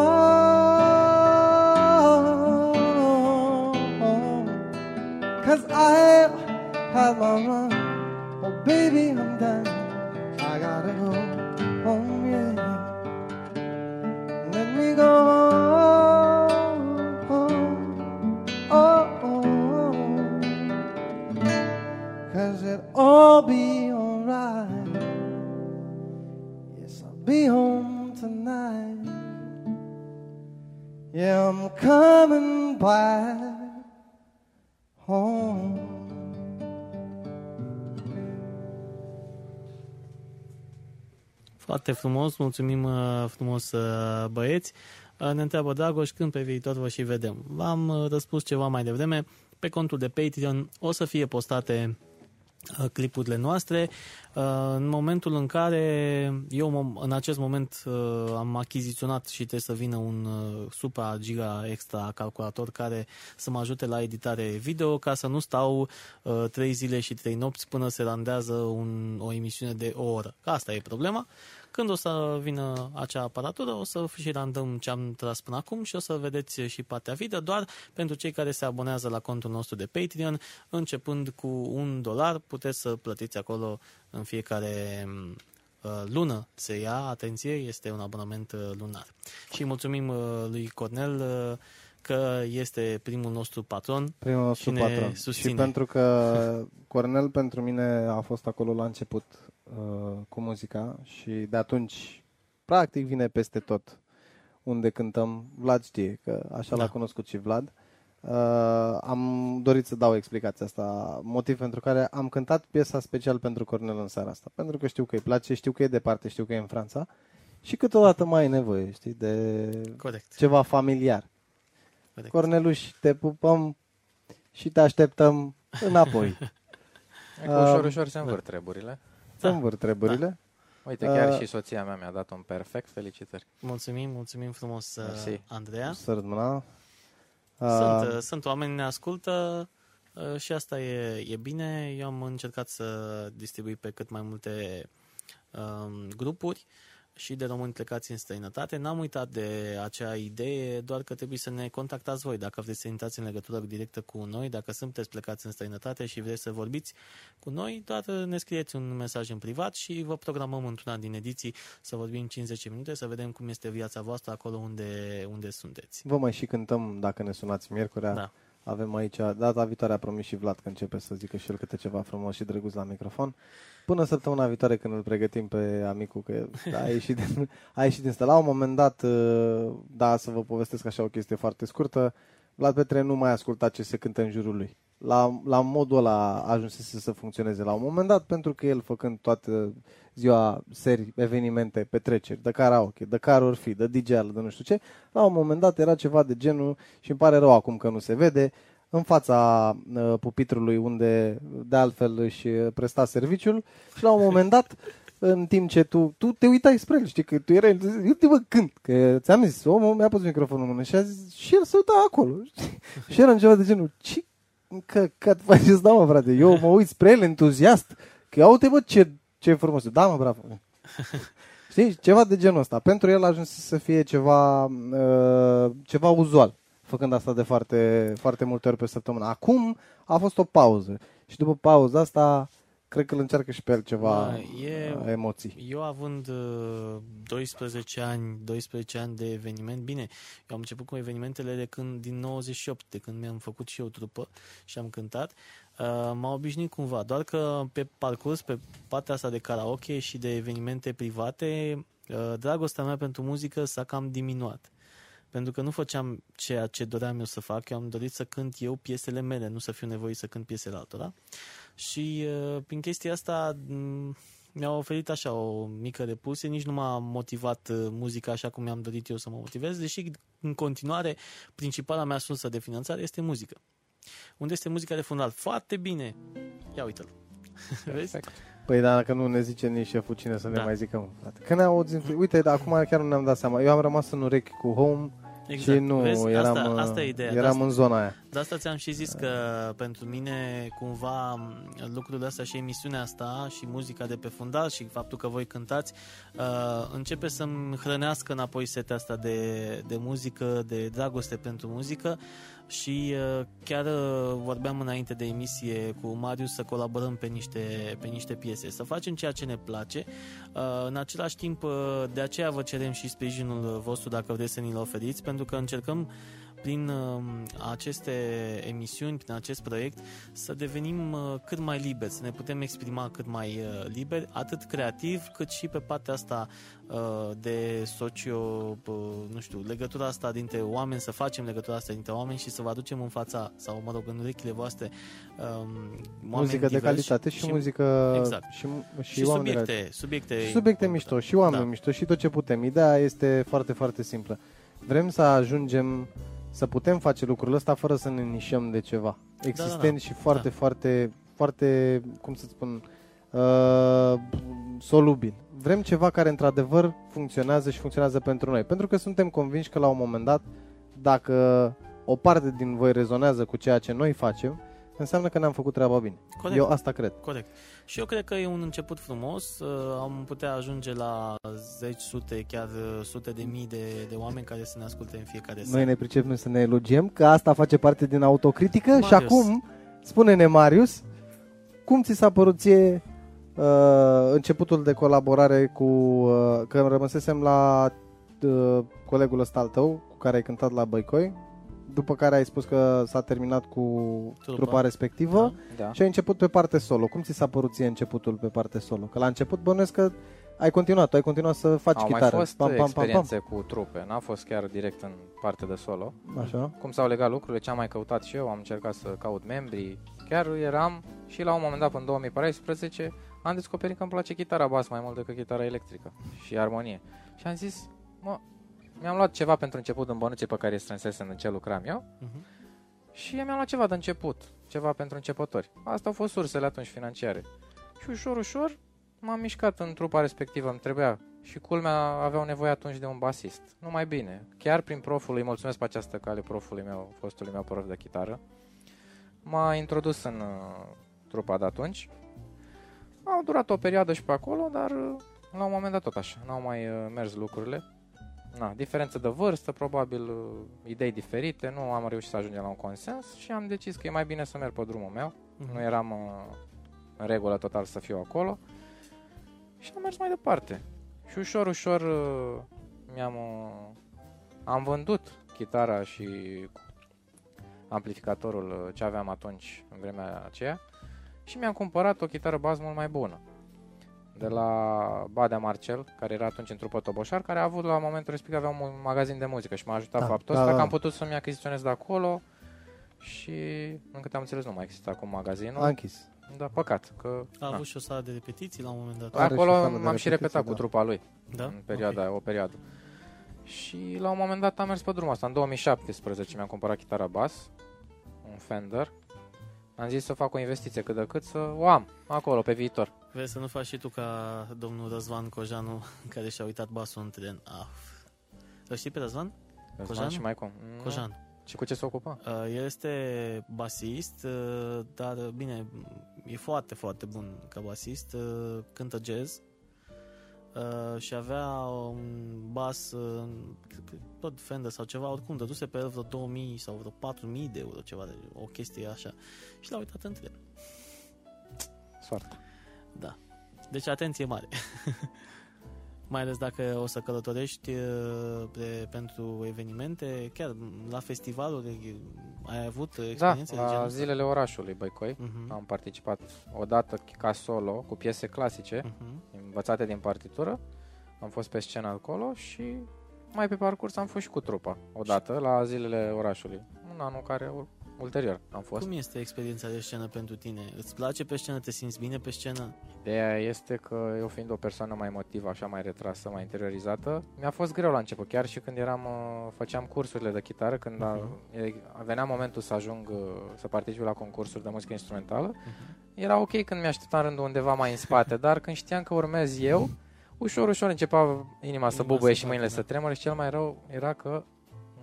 'cause I've had my run. Oh baby, I'm done, I gotta go home, yeah. Let me go home, oh, oh, 'cause it'll all be alright. Yes, I'll be home tonight. Yeah, I'm coming back home. Foarte frumos, mulțumim frumos, băieți. Ne întreabă Dragoș când pe viitor vă și vedem. V-am răspuns ceva mai devreme. Pe contul de Patreon o să fie postate clipurile noastre. În momentul în care eu în acest moment am achiziționat și trebuie să vină un Supra Giga Extra calculator care să mă ajute la editare video, ca să nu stau trei zile și trei nopți până se randează un, o emisiune de o oră. Asta e problema. Când o să vină acea aparatură, o să și randăm ce am tras până acum și o să vedeți și partea video, doar pentru cei care se abonează la contul nostru de Patreon. Începând cu un dolar, puteți să plătiți acolo în fiecare lună, se ia, atenție, este un abonament lunar. Și mulțumim lui Cornel că este primul nostru patron, primul nostru și patron. Ne susține. Și pentru că Cornel pentru mine a fost acolo la început cu muzica și de atunci practic vine peste tot unde cântăm. Vlad știe că așa da. L-a cunoscut și Vlad. Uh, am dorit să dau explicația asta, motiv pentru care am cântat piesa special pentru Cornel în seara asta, pentru că știu că îi place, știu că e departe, știu că e în Franța și câteodată mai ai nevoie, știi, de Correct. Ceva familiar. Correct. Corneluși, te pupăm și te așteptăm înapoi. uh, ușor, ușor se învârt treburile. Da. Îmi vor treburile. Da. Uite, chiar uh, și soția mea mi-a dat un perfect, felicitări. Mulțumim, mulțumim frumos, Merci. Andreea. Uh, sunt, uh, sunt oameni, ne ascultă uh, și asta e, e bine. Eu am încercat să distribui pe cât mai multe uh, grupuri și de români plecați în străinătate. N-am uitat de acea idee, doar că trebuie să ne contactați voi dacă vreți să intrați în legătură directă cu noi, dacă sunteți plecați în străinătate și vreți să vorbiți cu noi, doar ne scrieți un mesaj în privat și vă programăm într-una din ediții să vorbim cincizeci de minute, să vedem cum este viața voastră acolo unde, unde sunteți. Vă mai și cântăm dacă ne sunați miercurea. Da. Avem aici, data viitoare a promis și Vlad că începe să zică și el câte ceva frumos și drăguț la microfon. Până săptămâna viitoare când îl pregătim pe amicul, că a ieșit din, a ieșit din stă. La un moment dat, da, să vă povestesc așa o chestie foarte scurtă, Vlad Petre nu mai asculta ce se cântă în jurul lui. La, la modul ăla ajunsese să funcționeze la un moment dat, pentru că el făcând toată ziua serii, evenimente, petreceri, de karaoke, de karaoke, de D J-al, de nu știu ce, la un moment dat era ceva de genul, și îmi pare rău acum că nu se vede, în fața uh, pupitrului unde de altfel își presta serviciul și la un moment dat, în timp ce tu, tu te uitai spre el, știi, că tu erai, uite-vă cânt, că ți-am zis, omul mi-a pus microfonul în mână și a zis, și el se uita acolo și era în ceva de genul, ce căcat faceți, da mă frate, eu mă uit spre el entuziast, că ia uite bă ce, ce frumos, da mă bravo. Știi, ceva de genul ăsta, pentru el a ajuns să fie ceva, uh, ceva uzual, făcând asta de foarte, foarte multe ori pe săptămână. Acum a fost o pauză și după pauza asta cred că îl încearcă și pe el ceva e, emoții. Eu având doisprezece ani, doisprezece ani de eveniment, bine, eu am început cu evenimentele de când, din nouăzeci și opt, de când mi-am făcut și eu trupă și am cântat, m-am obișnuit cumva, doar că pe parcurs, pe partea asta de karaoke și de evenimente private, dragostea mea pentru muzică s-a cam diminuat. Pentru că nu făceam ceea ce doream eu să fac, eu am dorit să cânt eu piesele mele, nu să fiu nevoit să cânt piesele altora. Și uh, prin chestia asta m- mi-a oferit așa o mică repulsie, nici nu m-a motivat uh, muzica așa cum mi-am dorit eu să mă motivez, deși în continuare principala mea sursă de finanțare este muzică. Unde este muzica de fundal? Foarte bine! Ia uite-l! Vezi? Păi da, dacă nu ne zice nici șeful cine să ne da. mai zică, că ne auzim, uite, da, acum chiar nu ne-am dat seama, eu am rămas în urechi cu Home. Exact. Și nu, vezi, eram, asta, asta e ideea. eram asta, în zona aia. De asta ți-am și zis că pentru mine cumva lucrurile astea și emisiunea asta și muzica de pe fundal și faptul că voi cântați uh, începe să-mi hrănească înapoi setea asta de, de muzică, de dragoste pentru muzică. Și uh, chiar uh, vorbeam înainte de emisie cu Marius să colaborăm pe niște, pe niște piese, să facem ceea ce ne place. Uh, în același timp, uh, de aceea vă cerem și sprijinul vostru dacă vreți să ni-l oferiți, pentru că încercăm prin uh, aceste emisiuni, prin acest proiect, să devenim uh, cât mai liberi, să ne putem exprima cât mai uh, liberi, atât creativ, cât și pe partea asta uh, de socio, uh, nu știu, legătura asta dintre oameni, să facem legătura asta dintre oameni și să vă aducem în fața, sau mă rog, în urechile voastre uh, oameni muzică diversi, de calitate și, și muzică exact. și, și, și subiecte, subiecte, subiecte mișto și oameni da. mișto și tot ce putem. Ideea este foarte, foarte simplă. Vrem să ajungem să putem face lucrul ăsta fără să ne nișăm de ceva existent da, da, da. și foarte, da. foarte, foarte, cum să spun, uh, solubil. Vrem ceva care într-adevăr funcționează și funcționează pentru noi, pentru că suntem convinși că la un moment dat, dacă o parte din voi rezonează cu ceea ce noi facem, înseamnă că ne-am făcut treaba bine. Corect. Eu asta cred. Corect. Și eu cred că e un început frumos. Am putea ajunge la zeci, sute, chiar sute de mii de, de oameni care să ne asculte în fiecare seară. Noi ne pricepem să ne elogiem, că asta face parte din autocritică. Marius. Și acum, spune-ne, Marius, cum ți s-a părut ție uh, începutul de colaborare cu... Uh, că rămăsesem la uh, colegul ăsta al tău, cu care ai cântat la Băicoi, după care ai spus că s-a terminat cu trupa, trupa respectivă da, da. și ai început pe parte solo. Cum ți s-a părut ție începutul pe parte solo? Că la început bănuiesc că ai continuat, ai continuat să faci Au chitară. Au mai fost pam, pam, experiențe pam, pam. cu trupe, n-a fost chiar direct în parte de solo. Așa. Cum s-au legat lucrurile, ce am mai căutat și eu, am încercat să caut membrii. Chiar eram și la un moment dat, până în două mii paisprezece, am descoperit că îmi place chitara bas mai mult decât chitara electrică și armonie. Și am zis, mă, mi-am luat ceva pentru început în bănuțe pe care strânsesem în ce lucram eu uh-huh. și mi-am luat ceva de început, ceva pentru începători. Asta au fost sursele atunci financiare. Și ușor, ușor m-am mișcat în trupa respectivă, îmi trebuia și culmea aveau nevoie atunci de un basist. Nu mai bine, chiar prin proful, îi mulțumesc pe această cale profului meu, fostului meu prof de chitară, m-a introdus în uh, trupa de atunci. Au durat o perioadă și pe acolo, dar uh, la un moment dat tot așa, n-au mai uh, mers lucrurile. Na, diferență de vârstă, probabil idei diferite, nu am reușit să ajungem la un consens și am decis că e mai bine să merg pe drumul meu. Mm-hmm. Nu eram uh, în regulă total să fiu acolo și am mers mai departe. Și ușor, ușor uh, mi-am, uh, am vândut chitara și amplificatorul uh, ce aveam atunci în vremea aceea și mi-am cumpărat o chitară bas mult mai bună. De la Badea Marcel, care era atunci în trupă Toboșar, care a avut la momentul respectiv avea un magazin de muzică și m-a ajutat da, faptul ăsta da, da. că am putut să-mi achiziționez de acolo și în câte am înțeles nu mai există acum magazinul. A închis. Da, păcat. Că, a na. avut și o sală de repetiții la un moment dat. Acolo și m-am și repetat da. cu trupa lui da? în perioada, okay. o perioadă. Și la un moment dat am mers pe drumul ăsta. În două mii șaptesprezece mi-am cumpărat chitara bas, un Fender. Am zis să fac o investiție cât de cât să o am acolo pe viitor. Vezi să nu faci și tu ca domnul Răzvan Cojanu, care și-a uitat basul în tren. Ah. Îl știi pe Răzvan? Răzvan și mai cum? Cojanu. Și cu ce se ocupa? El este basist, dar bine, e foarte, foarte bun ca basist. Cântă jazz și avea un bas tot Fender sau ceva, oricum dăduse pe el vreo două mii sau vreo patru mii de euro, ceva, o chestie așa. Și l-a uitat în tren. Soartă. Da. Deci atenție mare. Mai ales dacă o să călătorești pre, pentru evenimente, chiar la festivaluri. Ai avut experiențe? Da, la Zilele Orașului Băicoi. Uh-huh. Am participat odată ca solo cu piese clasice, uh-huh, învățate din partitură. Am fost pe scenă acolo și mai pe parcurs am fost și cu trupa odată la Zilele Orașului. Un anul care ulterior am fost. Cum este experiența de scenă pentru tine? Îți place pe scenă? Te simți bine pe scenă? Ideea este că eu, fiind o persoană mai emotivă, așa mai retrasă, mai interiorizată, mi-a fost greu la început. Chiar și când eram, făceam cursurile de chitară, când uh-huh, a, venea momentul să ajung să particip la concursuri de muzică instrumentală, uh-huh, era ok când mi-așteptam rândul undeva mai în spate, dar când știam că urmez eu, ușor, ușor începea inima, inima să bubuie și mâinile să tremure și cel mai rău era că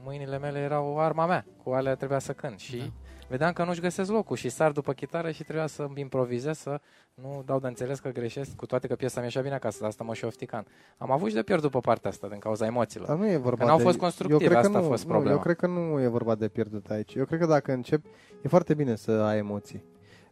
mâinile mele erau arma mea, cu alea trebuia să cânt și da, vedeam că nu-și găsesc locul și sar după chitară și trebuia să improvizez, să nu dau de înțeles că greșesc, cu toate că piesa mi așa bine acasă, asta mă și oftican. Am avut și de pierdut pe partea asta din cauza emoțiilor. Dar nu e vorba că n-au de... fost constructive, asta nu, a fost problema. Nu, eu cred că nu e vorba de pierdut aici. Eu cred că dacă începi, e foarte bine să ai emoții.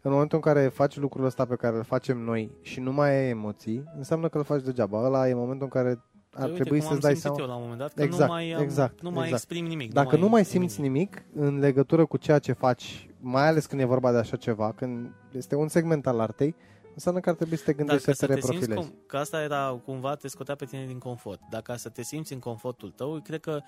În momentul în care faci lucrul ăsta pe care îl facem noi și nu mai ai emoții, înseamnă că îl faci degeaba. Ăla e momentul în care ar uite, trebui să-ți dai seama. Eu la un moment dat, că exact, nu mai, am, exact, nu mai exact. exprim nimic. Dacă nu mai, nu mai simți nimic în legătură cu ceea ce faci, mai ales când e vorba de așa ceva, când este un segment al artei, înseamnă că ar trebui să te gândești să, să te reprofilezi. Cum, că asta era cumva, te scotea pe tine din confort. Dacă să te simți în confortul tău, cred că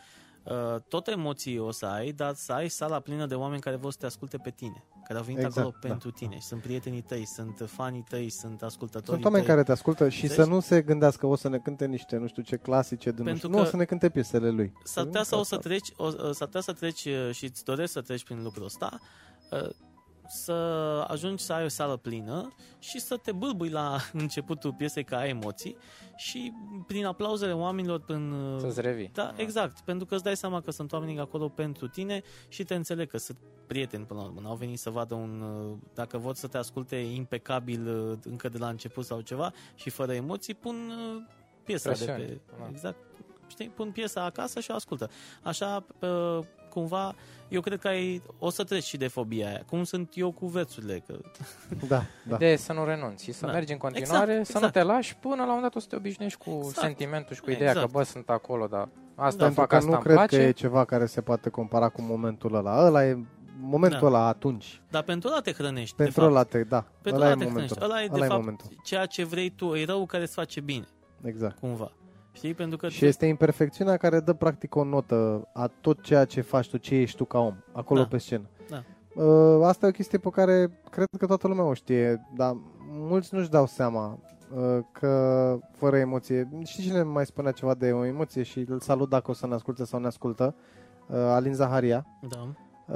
Uh, tot emoții o să ai, dar să ai sala plină de oameni care vor să te asculte pe tine, care au venit exact, acolo da, pentru tine și sunt prietenii tăi, sunt fanii tăi, sunt ascultătorii sunt oameni tăi care te ascultă și deci, să nu se gândească o să ne cânte niște, nu știu ce, clasice de nu știu, nu o să ne cânte piesele lui. S-ar putea să, să treci, o, s-ar putea să treci și îți doresc să treci prin lucrul ăsta, uh, să ajungi să ai o sală plină și să te bâlbâi la începutul piesei că ai emoții și prin aplauzele oamenilor prin... să-ți revii. Da, exact, pentru că îți dai seama că sunt oamenii acolo pentru tine și te înțeleg că sunt prieteni până la urmă. N-au venit să vadă un... dacă vor să te asculte impecabil încă de la început sau ceva și fără emoții, pun piesa Presioni. de pe... Da. Exact. Știi? Pun piesa acasă și o ascultă. Așa... Pe... cumva, eu cred că ai, o să treci și de fobia aia, cum sunt eu cu versurile. Că... Da, da. De să nu renunți, să da. mergi în continuare, exact, să exact. nu te lași, până la un moment dat o să te obișnuiești cu exact. sentimentul și cu ideea exact. că bă, sunt acolo, dar asta îmi da, fac, asta nu cred place. Că e ceva care se poate compara cu momentul ăla. Ăla e momentul da. ăla atunci. Dar pentru ăla te hrănești. Pentru ăla te, da. Pentru ăla, ăla, ăla, ăla, ăla e, de ăla fapt, momentul. Ceea ce vrei tu, e rău care îți face bine. Exact. Cumva. Știi? Pentru că și este imperfecțiunea care dă practic o notă a tot ceea ce faci tu, ce ești tu ca om, acolo da. pe scenă. Da. Asta e o chestie pe care cred că toată lumea o știe, dar mulți nu-și dau seama că fără emoție, știi cine mai spunea ceva de o emoție și îl salut dacă o să ne asculte sau ne ascultă, Alin Zaharia. Da.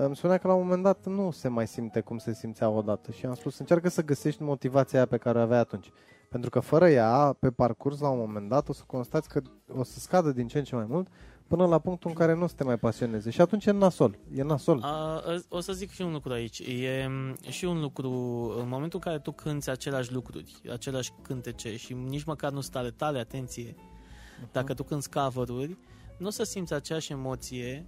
Îmi spunea că la un moment dat nu se mai simte cum se simțea odată și am spus încearcă să găsești motivația aia pe care o aveai atunci. Pentru că fără ea, pe parcurs, la un moment dat, o să constați că o să scadă din ce în ce mai mult până la punctul în care nu o să te mai pasioneze. Și atunci e nasol. E nasol. A, o să zic și un lucru aici. E și un lucru, în momentul în care tu cânti aceleași lucruri, aceleași cântece și nici măcar nu sunt ale tale, atenție, uh-huh. dacă tu cânti cover-uri, nu o să simți aceeași emoție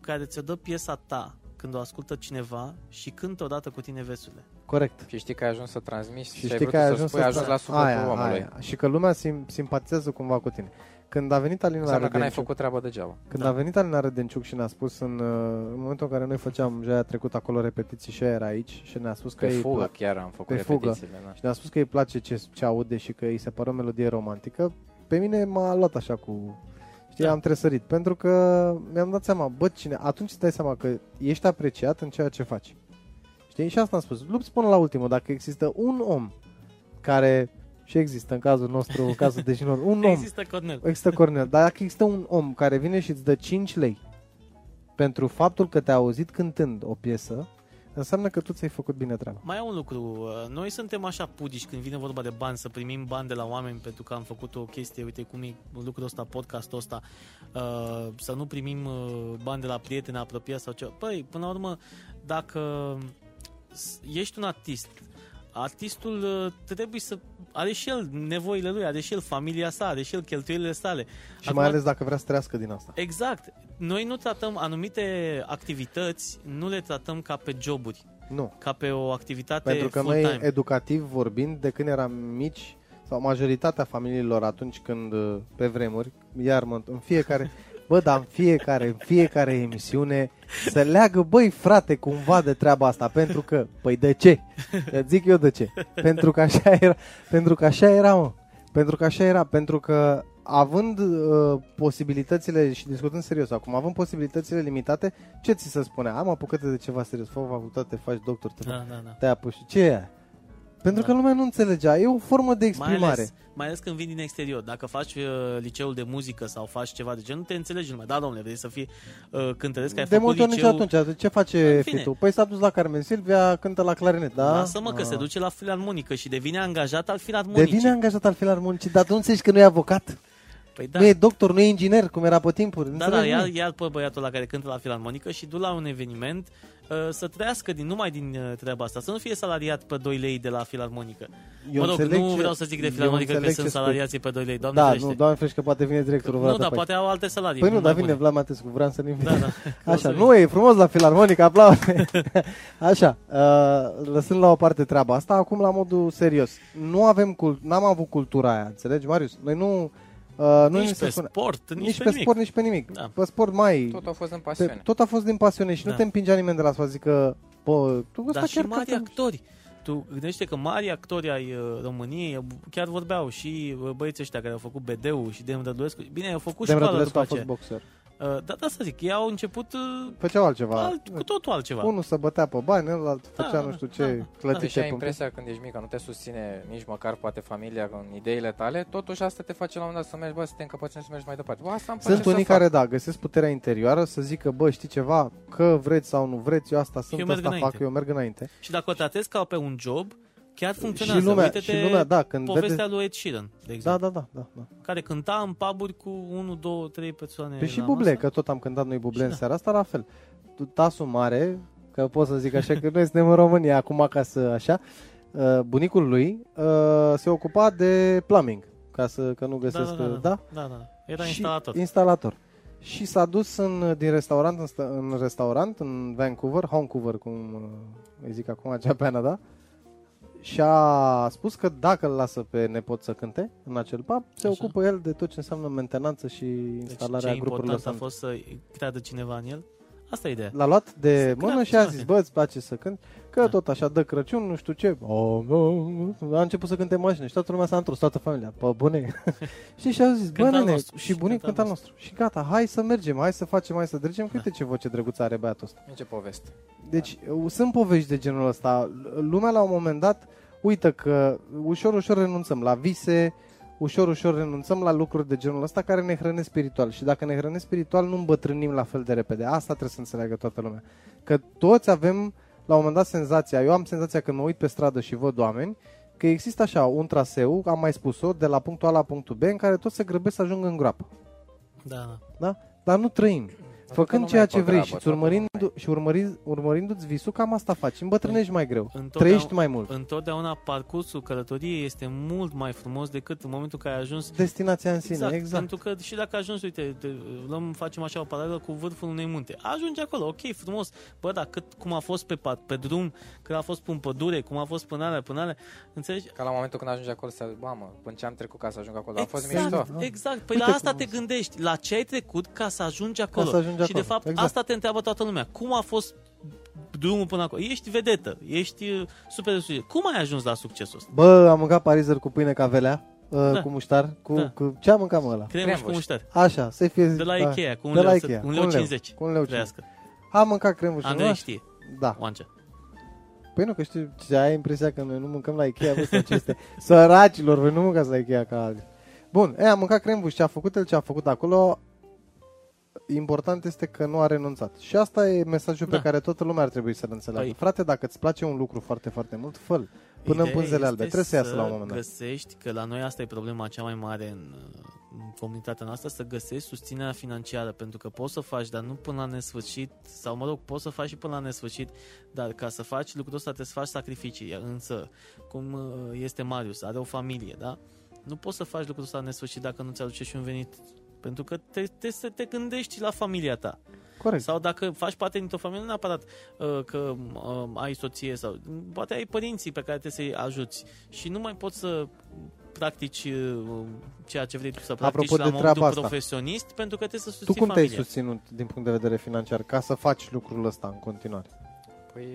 care ți-o dă piesa ta când o ascultă cineva și cântă odată cu tine versurile. Corect. Și știi că ai ajuns să transmiți și, și știi că ai ajuns să spui, să ajuns la sufletul omului. Aia. Și că lumea sim- simpatizează cumva cu tine. Când a venit Alina Rădenciuc, că n-ai făcut treaba degeaba. Când da. a venit Alina Rădenciuc și ne-a spus în, în momentul în care noi făceam joia trecut acolo repetiții și era aici și ne-a spus că pe fugă pla- chiar am făcut repetițiile. Fugă. Și ne-a spus că îi place ce, ce aude și că îi se pare o melodie romantică. Pe mine m-a luat așa cu... Știi, da. am tresărit. Pentru că mi-am dat seama, bă, cine... Atunci îți dai seama că ești apreciat în ceea ce faci. Și asta am spus. Lupți până la ultimul. Dacă există un om care, și există în cazul nostru, în cazul deșinor, un om. Există Cornel. Există Cornel. Dar dacă există un om care vine și îți dă cinci lei pentru faptul că te-a auzit cântând o piesă, înseamnă că tu ți-ai făcut bine treaba. Mai e un lucru. Noi suntem așa pudici când vine vorba de bani, să primim bani de la oameni pentru că am făcut o chestie, uite cum e lucrul ăsta, podcastul ăsta, să nu primim bani de la prieteni apropiați sau ceva. Păi, până la urmă, dacă... ești un artist. Artistul trebuie să... are și el nevoile lui, are și el familia sa, are și el cheltuielile sale. Și acum, mai ales dacă vrea să trăiască din asta. Exact. Noi nu tratăm anumite activități, nu le tratăm ca pe joburi. Nu. Ca pe o activitate full-time. Pentru că noi, educativ vorbind, de când eram mici, sau majoritatea familiilor atunci când, pe vremuri, iar mă, în fiecare... Bă, dar în fiecare, în fiecare emisiune să leagă, băi, frate, cumva de treaba asta, pentru că, păi de ce? Îți zic eu de ce. Pentru că așa era, pentru că așa era, mă. Pentru că așa era, pentru că având uh, posibilitățile, și discutând serios acum, având posibilitățile limitate, ce ți se spune? Am apucat de ceva serios, fă o facultate, faci doctor, te, da, da, da. te apuci. Ce e? Pentru da. că lumea nu înțelegea, e o formă de exprimare. Mai ales, mai ales când vin din exterior. Dacă faci uh, liceul de muzică sau faci ceva de genul, nu te înțelegi lumea. Da, domnule, vrei să fii uh, cântăresc, că ai de făcut liceu... De multe ori nici atunci. Ce face fitul? Păi s-a dus la Carmen Silvia, cântă la clarinet, da? Lasă-mă că ah. se duce la filarmonică și devine angajat al filarmonicii. Devine angajat al filarmonicii, dar tu nu înțelegi că nu e avocat? Păi da. Nu e doctor, nu e inginer, cum era pe timpuri. Da, da, ia, ia pe băiatul ăla care cântă la filarmonică și du la un eveniment să trăiască din, numai din treaba asta, să nu fie salariat pe doi lei de la filarmonică. Eu mă rog, nu ce, vreau să zic de filarmonică că sunt salariații pe doi lei, doamne da, frește. Da, doamne frește că poate vine directorul. Nu, dar poate au alte salarii. Păi nu, dar vine bune. Vlad Matescu, vreau să ne invit. Da, da, așa, nu e frumos la filarmonică, aplaude. Așa, uh, lăsând la o parte treaba asta, acum la modul serios. Nu avem, cult- n-am avut cultura aia, înțelegi, Marius? Noi nu... Uh, nici, nu nici pe sport, nici, nici pe, pe nimic. Sport, nici pe nimic. Da. Pe sport mai... Tot a fost în pasiune. Pe, tot a fost din pasiune și da. nu te împingea nimeni de la să zică... Bă, tu dar și mari actori. Tu gândește că mari actori ai uh, României chiar vorbeau și uh, băieții ăștia care au făcut B D-ul și Dem Rădulescu. Bine, au făcut Dem școală după aceea. Boxer. Uh, da, da, să zic, ei au început... Uh, făceau altceva. Alt, cu totul altceva. Unul se bătea pe bani, ălalt făcea da, nu știu ce... Da, da. Clătite. Deci ai impresia când ești mică, nu te susține nici măcar poate familia în ideile tale, totuși asta te face la un moment dat să mergi, bă, să te încăpățești să mergi mai departe. Bă, asta îmi place. Sunt unii fac. care, da, găsesc puterea interioară să zică, bă, știi ceva, că vreți sau nu vreți, eu asta sunt, eu asta înainte. fac, eu merg înainte. Și dacă o tratezi ca pe un job... Chiar funcționează. Și lumea, uite-te și lumea, da, când povestea vede... lui Ed Sheeran, de exemplu. Da, da, da, da. Care cânta în pub-uri cu unu, doi, trei persoane. Pe și Bublé, că tot am cântat noi Bublé în da. seara asta, la fel. Tasul mare, că pot să zic așa, că noi suntem în România acum acasă, așa, bunicul lui se ocupa de plumbing, ca să că nu găsesc... Da, da, da. da? da, da. Era și instalator. instalator. Și s-a dus în, din restaurant, în, în restaurant, în Vancouver, Vancouver, cum îi zic acum, acea pe da? Și a spus că dacă îl lasă pe nepot să cânte în acel pub, se Așa. ocupă el de tot ce înseamnă mentenanță și instalarea deci, grupurilor. Deci ce important a fost să creadă cineva în el? Asta e ideea. L-a luat de să mână și a zis, bă, îți place să cânt, că da. tot așa, dă Crăciun, nu știu ce. A început să cânte în mașină și toată lumea s-a întors, toată familia. Pă, bune. și și-a zis, bă, nene, și bunic cânta al nostru. Și gata, hai să mergem, hai să facem, hai să dregem. Da. Uite ce voce drăguță are băiatul ăsta. Ce poveste. Deci da. sunt povești de genul ăsta. Lumea la un moment dat uită că ușor, ușor renunțăm la vise, ușor, ușor renunțăm la lucruri de genul ăsta care ne hrănesc spiritual. Și dacă ne hrănesc spiritual, nu îmbătrânim la fel de repede. Asta trebuie să înțeleagă toată lumea. Că toți avem, la un moment dat, senzația. Eu am senzația că mă uit pe stradă și văd oameni, că există așa un traseu, am mai spus-o, de la punctul A la punctul B, în care toți se grăbesc să ajungă în groapă. Da. Da? Dar nu trăim. Făcând ceea ce vrei grabă, și urmărindu- și urmări- urmărindu-ți visul, cam asta faci. Îmbătrânești mai greu, trăiești mai mult. Întotdeauna parcursul călătoriei este mult mai frumos decât în momentul în care ai ajuns destinația în sine, exact, exact. Pentru că și dacă ajungi, uite, luăm, facem așa o paralelă cu vârful unei munte. Ajungi acolo, ok, frumos. Bă, dar cât, cum a fost pe, pat, pe drum, când a fost până pădure, cum a fost până alea, până alea, înțelegi? Ca la momentul când ajungi acolo, să mamă, până ce am trecut ca să ajung acolo, exact, a fost mișto. Exact, păi uite la asta te gândești, la ce ai trecut ca să ajungi acolo. Să și acolo. de fapt exact. asta te întreabă toată lumea. Cum a fost drumul până acolo? Ești vedetă, ești super de succes. Cum ai ajuns la succesul ăsta? Bă, am mâncat parizări cu pâine ca velea, da. cu muștar, cu, da. cu ce am mâncat mă ăla? Cremă cu muștar. Așa, să fie de la IKEA, cu un leu, Ikea, un leu cu cincizeci. Cu un leu cincizeci. Am mâncat cremă și Andrei știe. Da. Oancea. Păi nu, că știu, ai impresia că noi nu mâncăm la IKEA, vă aceste săracilor, voi nu mâncați la IKEA ca alții. Bun, e, am mâncat cremă și ce a făcut el, ce a făcut acolo. Important este că nu a renunțat. Și asta e mesajul da. pe care toată lumea ar trebui să-l înțeleagă. Păi. Frate, dacă îți place un lucru foarte, foarte mult, fă-l. Până în pânzele albe. Trebuie să iasă la un moment dat. Găsești, că la noi asta e problema cea mai mare în, în comunitatea noastră, să găsești susținerea financiară. Pentru că poți să faci, dar nu până la nesfârșit. Sau mă rog, poți să faci și până la nesfârșit. Dar ca să faci lucrul ăsta trebuie să faci sacrificii. Însă, cum este Marius, are o familie, da? Nu poți să faci lucrul ăsta nesfârșit dacă nu ți-aduce și un venit Pentru că te, te, să te gândești la familia ta. Corect. Sau dacă faci parte dintr-o familie, nu neapărat uh, că uh, ai soție sau poate ai părinții pe care trebuie să-i ajuți și nu mai poți să practici uh, ceea ce vrei tu să practici la modul profesionist, pentru că trebuie să susții familia. Tu cum familia. te-ai susținut din punct de vedere financiar ca să faci lucrul ăsta în continuare? Păi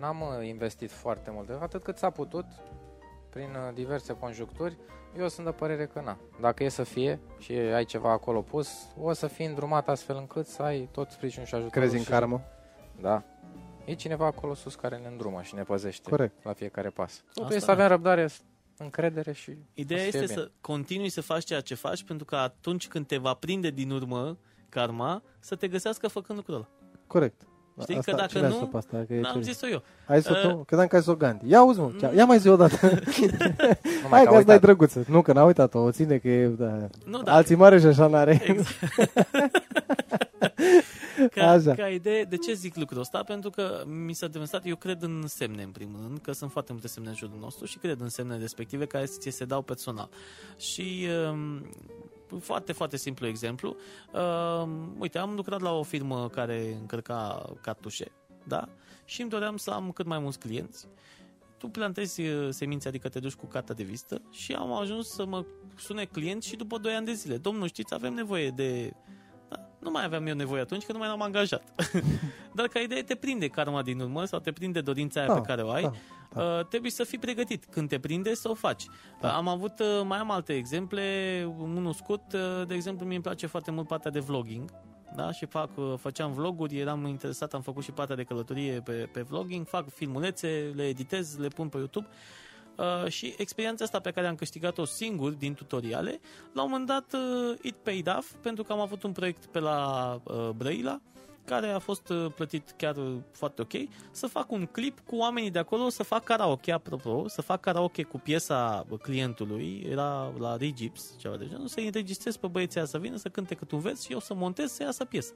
n-am investit foarte mult, atât cât s-a putut, prin diverse conjuncturi. Eu sunt de părere că na. Dacă e să fie și ai ceva acolo pus, o să fii îndrumat astfel încât să ai tot sprijinul și ajutorul. Crezi în karmă? Da. E cineva acolo sus care ne îndrumă și ne păzește. Corect. La fiecare pas. Trebuie să avem răbdare, încredere și... Ideea este bine. Să continui să faci ceea ce faci, pentru că atunci când te va prinde din urmă karma, să te găsească făcând lucrul ăla. Corect. Știi asta, că dacă nu, asta, că n-am zis-o eu. Ai zis-o tu? Uh, Credeam că ai zis-o Gandhi. Ia uzi, mă, ia mai zi o dată. Hai că asta e drăguță. Nu, că n-a uitat-o, o ține că e... Da. Nu, da. Alții mare și așa n-are. Exact. ca, ca idee, de ce zic lucrul ăsta? Pentru că mi s-a demonstrat, eu cred în semne, în primul rând, că sunt foarte multe semne în jurul nostru și cred în semnele respective care ți se dau personal. Și... Um, Foarte, foarte simplu exemplu. Uh, uite, am lucrat la o firmă care încărca cartușe, da? Și îmi doream să am cât mai mulți clienți. Tu plantezi semințe, adică te duci cu cartea de vizită și am ajuns să mă sune clienți și după doi ani de zile. Domnul, știți, avem nevoie de... Da, nu mai aveam eu nevoie atunci, că nu mai l-am angajat. Dar ca idee te prinde karma din urmă sau te prinde dorința aia da, pe care o ai. Da. Uh, trebuie să fii pregătit. Când te prinde, să o faci. Da. Uh, am avut, uh, mai am alte exemple, unul scurt, uh, de exemplu, mie îmi place foarte mult partea de vlogging, da? Și fac, uh, făceam vloguri, eram interesat, am făcut și partea de călătorie pe, pe vlogging, fac filmulețe, le editez, le pun pe YouTube. Uh, și experiența asta pe care am câștigat-o singur din tutoriale, la un moment dat uh, it paid off, pentru că am avut un proiect pe la uh, Brăila, care a fost plătit chiar foarte ok, să fac un clip cu oamenii de acolo, să fac karaoke, apropo, să fac karaoke cu piesa clientului, era la Regips, ceva de genul, să-i înregistrez pe băieții aia să vină, să cânte cât un vers și eu să montez să iasă piesă.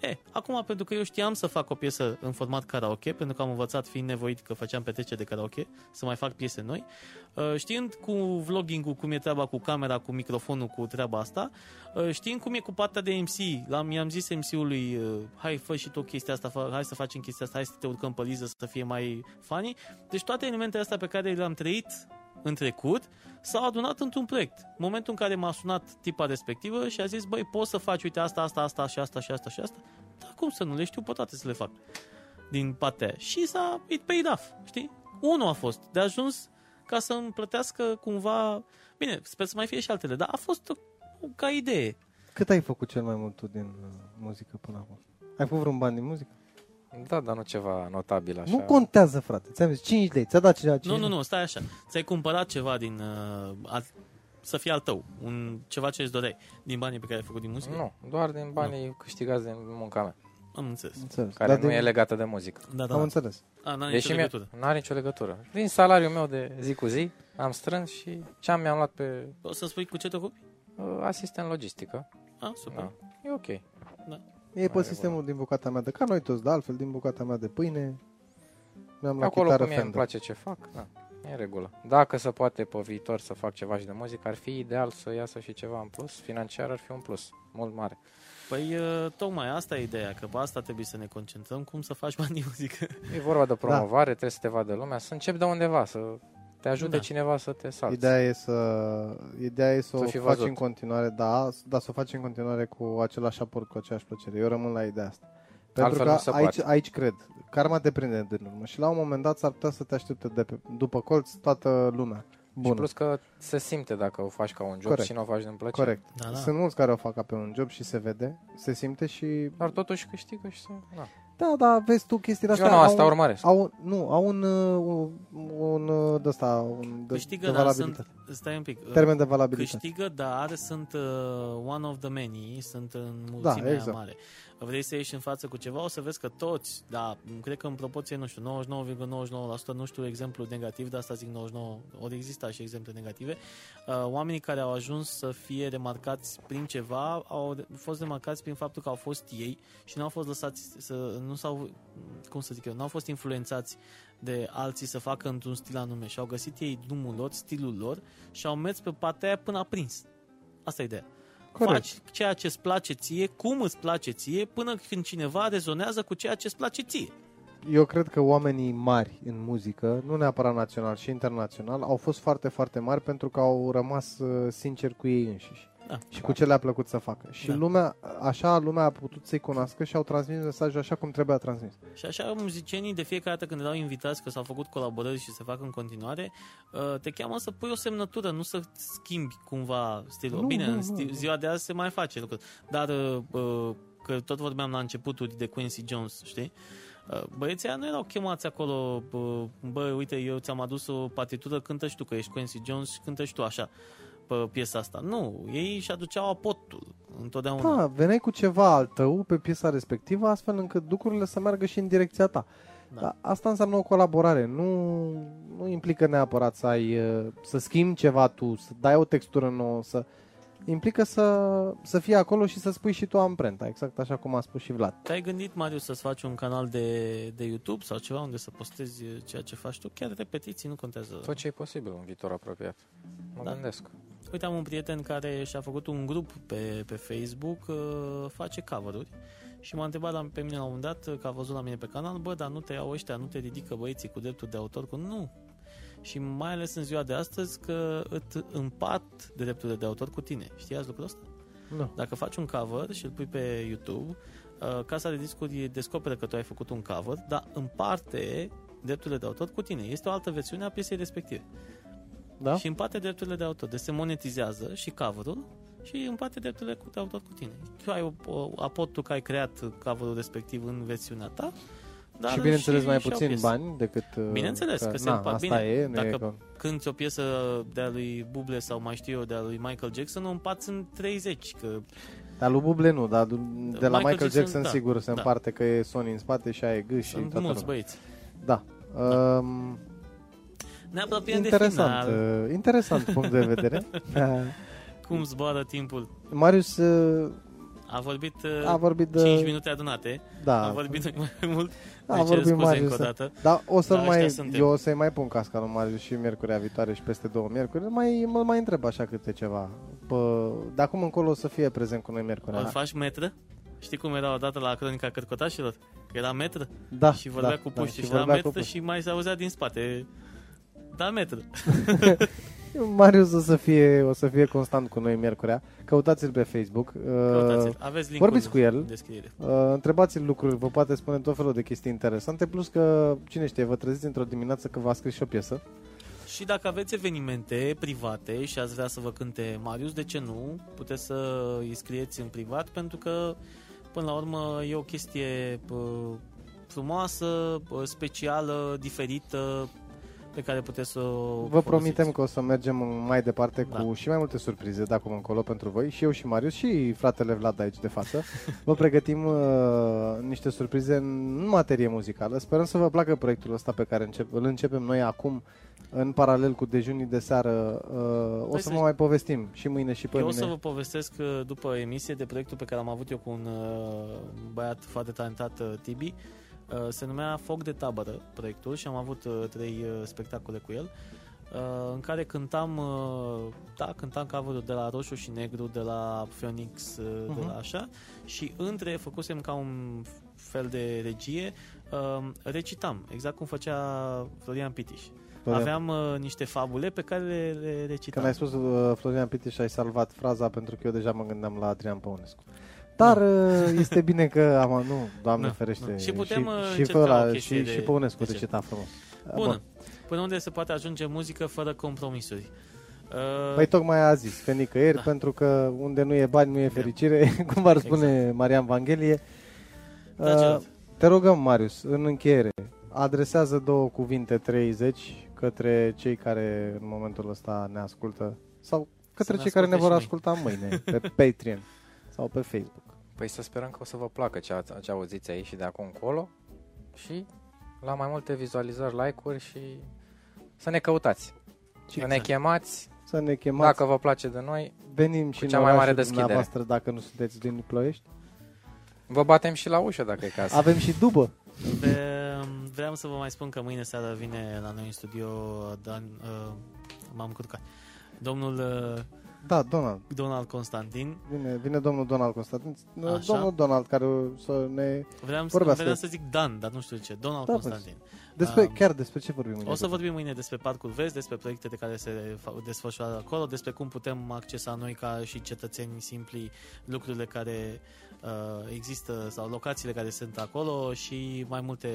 E, acum, pentru că eu știam să fac o piesă în format karaoke, pentru că am învățat, fiind nevoit că făceam petrecere de karaoke, să mai fac piese noi, știind cu vlogging-ul cum e treaba cu camera, cu microfonul, cu treaba asta, știind cum e cu partea de M C, l-am, i-am zis M C-ului, hai, fă și tu chestia asta, fă, hai să facem chestia asta, hai să te urcăm pe liză să fie mai funny. Deci toate elementele astea pe care le-am trăit în trecut, s-au adunat într-un proiect. Momentul în care m-a sunat tipa respectivă și a zis, băi, poți să faci, uite, asta, asta, asta și asta și asta și asta? Dar cum să nu le știu pe toate să le fac din partea aia. Și s-a it paid off, știi? Unul a fost de ajuns ca să îmi plătească cumva... Bine, sper să mai fie și altele, dar a fost ca idee. Cât ai făcut cel mai mult tu din muzică până acum? Ai făcut vreun bani din muzică? Da, dar nu ceva notabil așa. Nu contează, frate. Ți-am zis cinci lei, ți-a dat cinci lei. Nu, nu, nu, stai așa. Ți-ai cumpărat ceva din... Uh, al, să fie al tău. Un, ceva ce îți doreai. Din banii pe care ai făcut din muzică? Nu, doar din banii nu. câștigați din munca mea. Am înțeles. înțeles. Care da, nu din... e legată de muzică. Da, da, am da. înțeles. A, n-are nicio legătură. N-are nicio legătură. Din salariul meu de zi cu zi am strâns și ce am mi-am luat pe... O să spui cu ce te ocupi? Asistent logistică. Ah, super. Da. E ok. Da. E pe sistemul din bucata mea de ca noi toți, de altfel, din bucata mea de pâine. Mi-am luat chitară Fender. Acolo cum îmi place ce fac, da, e în regulă. Dacă se poate pe viitor să fac ceva și de muzică, ar fi ideal să iasă și ceva în plus. Financiar ar fi un plus mult mare. Păi tocmai asta e ideea, că pe asta trebuie să ne concentrăm, cum să faci bani din muzică. E vorba de promovare, da. Trebuie să te vadă lumea, să începi de undeva, să te ajute da. cineva să te salți. Ideea e să, ideea e să, să o faci văzut. în continuare, da, dar să o faci în continuare cu același aport, cu aceeași plăcere. Eu rămân la ideea asta. Pentru Altfel că aici, aici cred. Karma te prinde din urmă și la un moment dat s-ar putea să te aștepte de pe, după colț toată lumea. Bună. Și plus că se simte dacă o faci ca un job. Corect. Și nu o faci din plăcere. Corect. Da, da. Sunt mulți care o fac ca pe un job și se vede, se simte și... Dar totuși câștigă și se... Da. Da, da, vezi tu chestiile astea. Eu nu, asta au, urmăresc. Au, nu, au un, un, un de ăsta, un de, câștigă, de valabilitate. Sunt, stai un pic. Termen de valabilitate. Câștigă, dar sunt uh, one of the many, sunt în mulțimea da, exact. mare. Vrei să ieși în față cu ceva, o să vezi că toți, da, cred că în proporție, nu știu, nouăzeci și nouă virgulă nouăzeci și nouă la sută, nu știu exemplu negativ, de asta zic nouăzeci și nouă, ori exista și exemple negative, uh, oamenii care au ajuns să fie remarcați prin ceva, au fost remarcați prin faptul că au fost ei și nu au fost lăsați să... nu s-au, cum să zic eu, n-au fost influențați de alții să facă într-un stil anume și au găsit ei drumul lor, stilul lor și au mers pe partea aia până a prins. Asta e ideea. Corect. Faci ceea ce îți place ție, cum îți place ție, până când cineva rezonează cu ceea ce îți place ție. Eu cred că oamenii mari în muzică, nu neapărat național și internațional, au fost foarte, foarte mari pentru că au rămas sinceri cu ei înșiși. Da, și cu ce le-a plăcut să facă. Și da. lumea, așa lumea a putut să-i cunoască și au transmis mesajul așa cum trebuia transmis. Și așa muzicienii de fiecare dată când erau invitați, că s-au făcut colaborări și se fac în continuare, te cheamă să pui o semnătură, nu să schimbi cumva stilul. Nu, Bine, nu, nu, nu. Ziua de azi se mai face lucruri. Dar că tot vorbeam la începuturi de Quincy Jones, știi? Băieții nu erau chemați acolo, băi, uite, eu ți-am adus o partitură, cântă și tu, că ești Quincy Jones și cântă și tu așa pe piesa asta. Nu, ei își aduceau apotul întotdeauna. Da, veneai cu ceva al tău pe piesa respectivă, astfel încât lucrurile să meargă și în direcția ta. Da. Dar asta înseamnă o colaborare. Nu, nu implică neapărat să ai, să schimbi ceva tu, să dai o textură nouă, să... Implică să, să fii acolo și să spui și tu amprenta, exact așa cum a spus și Vlad. Te-ai gândit, Marius, să-ți faci un canal de, de YouTube sau ceva unde să postezi ceea ce faci tu? Chiar repetiții, nu contează. Tot ce e posibil în viitor apropiat. Mă da. gândesc. Uite, am un prieten care și-a făcut un grup pe, pe Facebook, uh, face cover-uri și m-a întrebat la, pe mine la un moment dat, că a văzut la mine pe canal, bă, dar nu te iau ăștia, nu te ridică băieții cu drepturi de autor, cu nu. Și mai ales în ziua de astăzi că îți împart drepturile de autor cu tine. Știați lucrul ăsta? Nu. Dacă faci un cover și îl pui pe YouTube, casa de discuri descoperă că tu ai făcut un cover, dar împarte drepturile de autor cu tine. Este o altă versiune a piesei respective. Da? Și împarte drepturile de autor. Deci se monetizează și cover-ul și împarte drepturile de autor cu tine. Tu ai apotul că ai creat cover-ul respectiv în versiunea ta. Dar și bineînțeles și, mai puțin bani decât... Bineînțeles că, că se împart bine. E, Dacă e că... cânti o piesă de-a lui Bublé sau mai știu eu, de-a lui Michael Jackson, o împarți în treizeci. Că... Dar lui Bublé nu, dar de la Michael, Michael Jackson, Jackson da, sigur se da. împarte că e Sony în spate și aia e gâși. Sunt și mulți băieți. Da. da. Um, ne apropiem de final. Uh, interesant punct de vedere. Cum zboară timpul. Marius... Uh, A vorbit, a vorbit de... cinci minute adunate. Da. A vorbit mai mult. Da, a vorbit Marius. Să... Dar o să da, mai eu o să-i mai pun casca lui Marius și miercurea viitoare și peste două miercuri. Mai mă mai întreb așa câte ceva. Pă... De acum încolo o să fie prezent cu noi miercurea. Îl faci metră? Știi cum era odată la Cronica Cărcotașilor? Că era metră? Da. Și vorbea da, cu puști da, și, și era metră și mai se auzea din spate. Da, metră. Marius o să fie, o să fie constant cu noi miercurea. Căutați-l pe Facebook. Căutați-l. Aveți link-ul. Vorbiți cu el. Descriere. Întrebați-l lucruri, vă poate spune tot felul de chestii interesante, plus că cine știe, vă treziți într-o dimineață că v-a scris și o piesă. Și dacă aveți evenimente private și ați vrea să vă cânte Marius, de ce nu? Puteți să îi scrieți în privat, pentru că până la urmă e o chestie frumoasă, specială, diferită, pe care puteți să vă promitem că o să mergem mai departe da. cu și mai multe surprize de acum încolo pentru voi. Și eu și Marius și fratele Vlad aici de față vă pregătim uh, niște surprize în materie muzicală. Sperăm să vă placă proiectul ăsta pe care încep, îl începem noi acum în paralel cu dejunii de seară. Uh, o să vă mai povestim și mâine și până. Eu o să vă povestesc după emisie de proiectul pe care l-am avut eu cu un uh, băiat foarte talentat, uh, Tibi. Se numea Foc de Tabără proiectul și am avut uh, trei uh, spectacole cu el, uh, în care cântam uh, da, cântam cover-uri de la Roșu și Negru, de la Phoenix, uh, uh-huh. de la așa, și între făcusem ca un fel de regie, uh, recitam, exact cum făcea Florian Pitiș. Florian. Aveam uh, niște fabule pe care le, le recitam. Când ai spus uh, Florian Pitiș, ai salvat fraza, pentru că eu deja mă gândeam la Adrian Păunescu. Dar nu. Este bine că am, nu, Doamne nu, ferește. Nu. Și putem și și, ăla, și, de, și Păunescu de cita frumos. Bună. Bun. Până unde se poate ajunge muzică fără compromisuri? Păi tocmai a zis, pe nicăieri, da. pentru că unde nu e bani nu e fericire, da. cum ar spune exact. Marian Vanghelie. Da, te rugăm, Marius, în încheiere, adresează două cuvinte treizeci către cei care în momentul ăsta ne ascultă sau către cei care ne vor asculta mâine pe Patreon sau pe Facebook. Păi să sperăm că o să vă placă ce, a, ce auziți aici și de acum încolo și la mai multe vizualizări, like-uri și să ne căutați. Să ne chemați. Să ne chemați. Dacă vă place de noi, venim și cea mai mare deschidere. Dacă nu sunteți din Ploiești, vă batem și la ușă dacă e cazul. Avem și dubă. Pe, vreau să vă mai spun că mâine seara vine la noi în studio Dan, uh, m-am curcat. Domnul uh, Da, Donald. Donald Constantin. Vine, vine domnul Donald Constantin. Așa. Domnul Donald care să ne vreau să, vreau să zic Dan, dar nu știu ce. Donald da, Constantin. Despre, um, chiar despre ce vorbim mâine? O să vorbim mâine despre Parcul Vest, despre proiectele care se desfășoară acolo, despre cum putem accesa noi ca și cetățenii simpli lucrurile care uh, există sau locațiile care sunt acolo și mai multe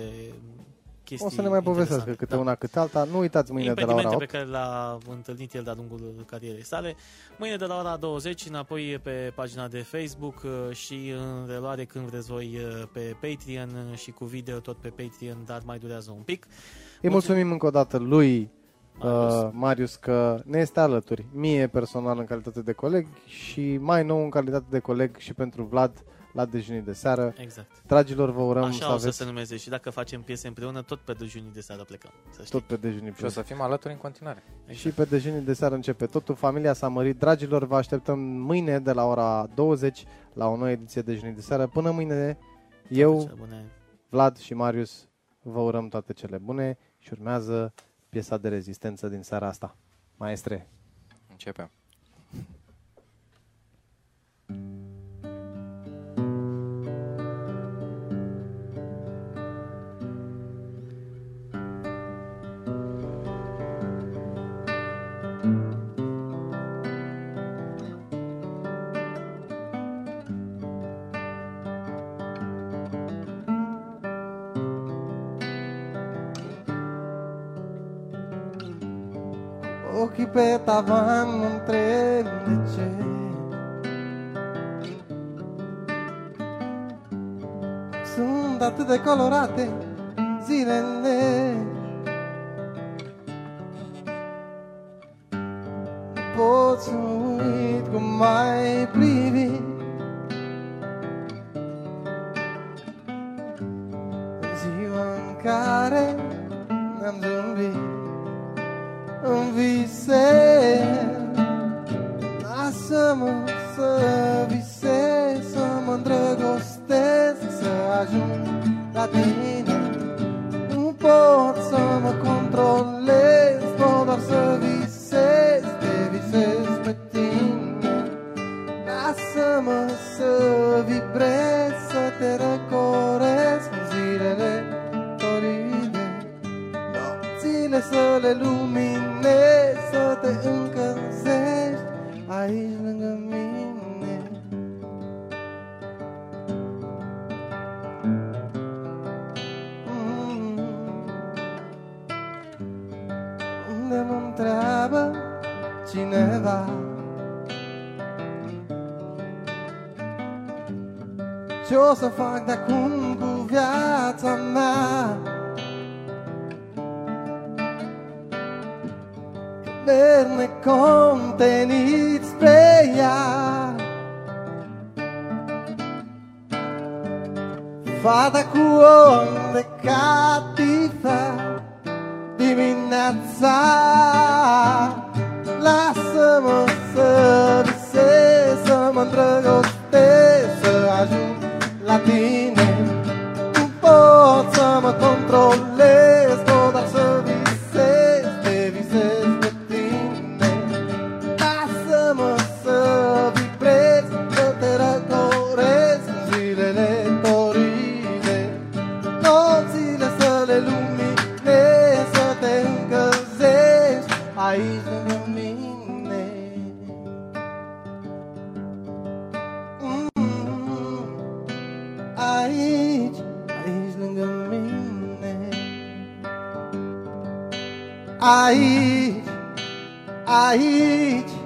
chestii. O să ne mai povestească câte da. una câte alta. Nu uitați mâine de la ora opt. Pe care l-a întâlnit el de-a lungul carierei sale. Mâine de la ora douăzeci, înapoi pe pagina de Facebook și în reluare când vreți voi pe Patreon și cu video tot pe Patreon, dar mai durează un pic. Îi mulțumim încă o dată lui Marius. Uh, Marius că ne este alături, mie personal în calitate de coleg și mai nou în calitate de coleg și pentru Vlad la dejunii de seară. Exact. Dragilor, vă urăm așa să aveți... Așa o să se numeze și dacă facem piese împreună, tot pe dejunii de seară plecăm. Să tot pe dejunii de seară. Și o să fim alături în continuare. Exact. Și pe dejunii de seară începe totul. Familia s-a mărit. Dragilor, vă așteptăm mâine de la ora douăzeci la o nouă ediție de dejunii de seară. Până mâine, toate eu, Vlad și Marius vă urăm toate cele bune și urmează piesa de rezistență din seara asta. Maestre, începem. Ochii pe tavan întreb de ce, sunt atât de colorate zilele, nu pot să uit cum mai privi în ziua în care ne-am zâmbit. Îmi visez, lasă-mă să visez, să mă îndrăgostesc, să ajung la tine. Nu pot să mă controlez, pot doar să visez, te visez pe tine. Lasă-mă să vibrez, să te răcoresc în zilele toride, nopțile să le lumini, să te încălzești aici lângă mine. Mm. Unde mă-ntreabă cineva ce o să fac de acum cu viața mea, ne contenit spre ea. Fata cu unde catifea dimineața, lasă-mă să visez, să mă îndrăgostesc, să ajung la tine. Nu pot să mă controlez, pot doar să visez, te visez. Aici, aici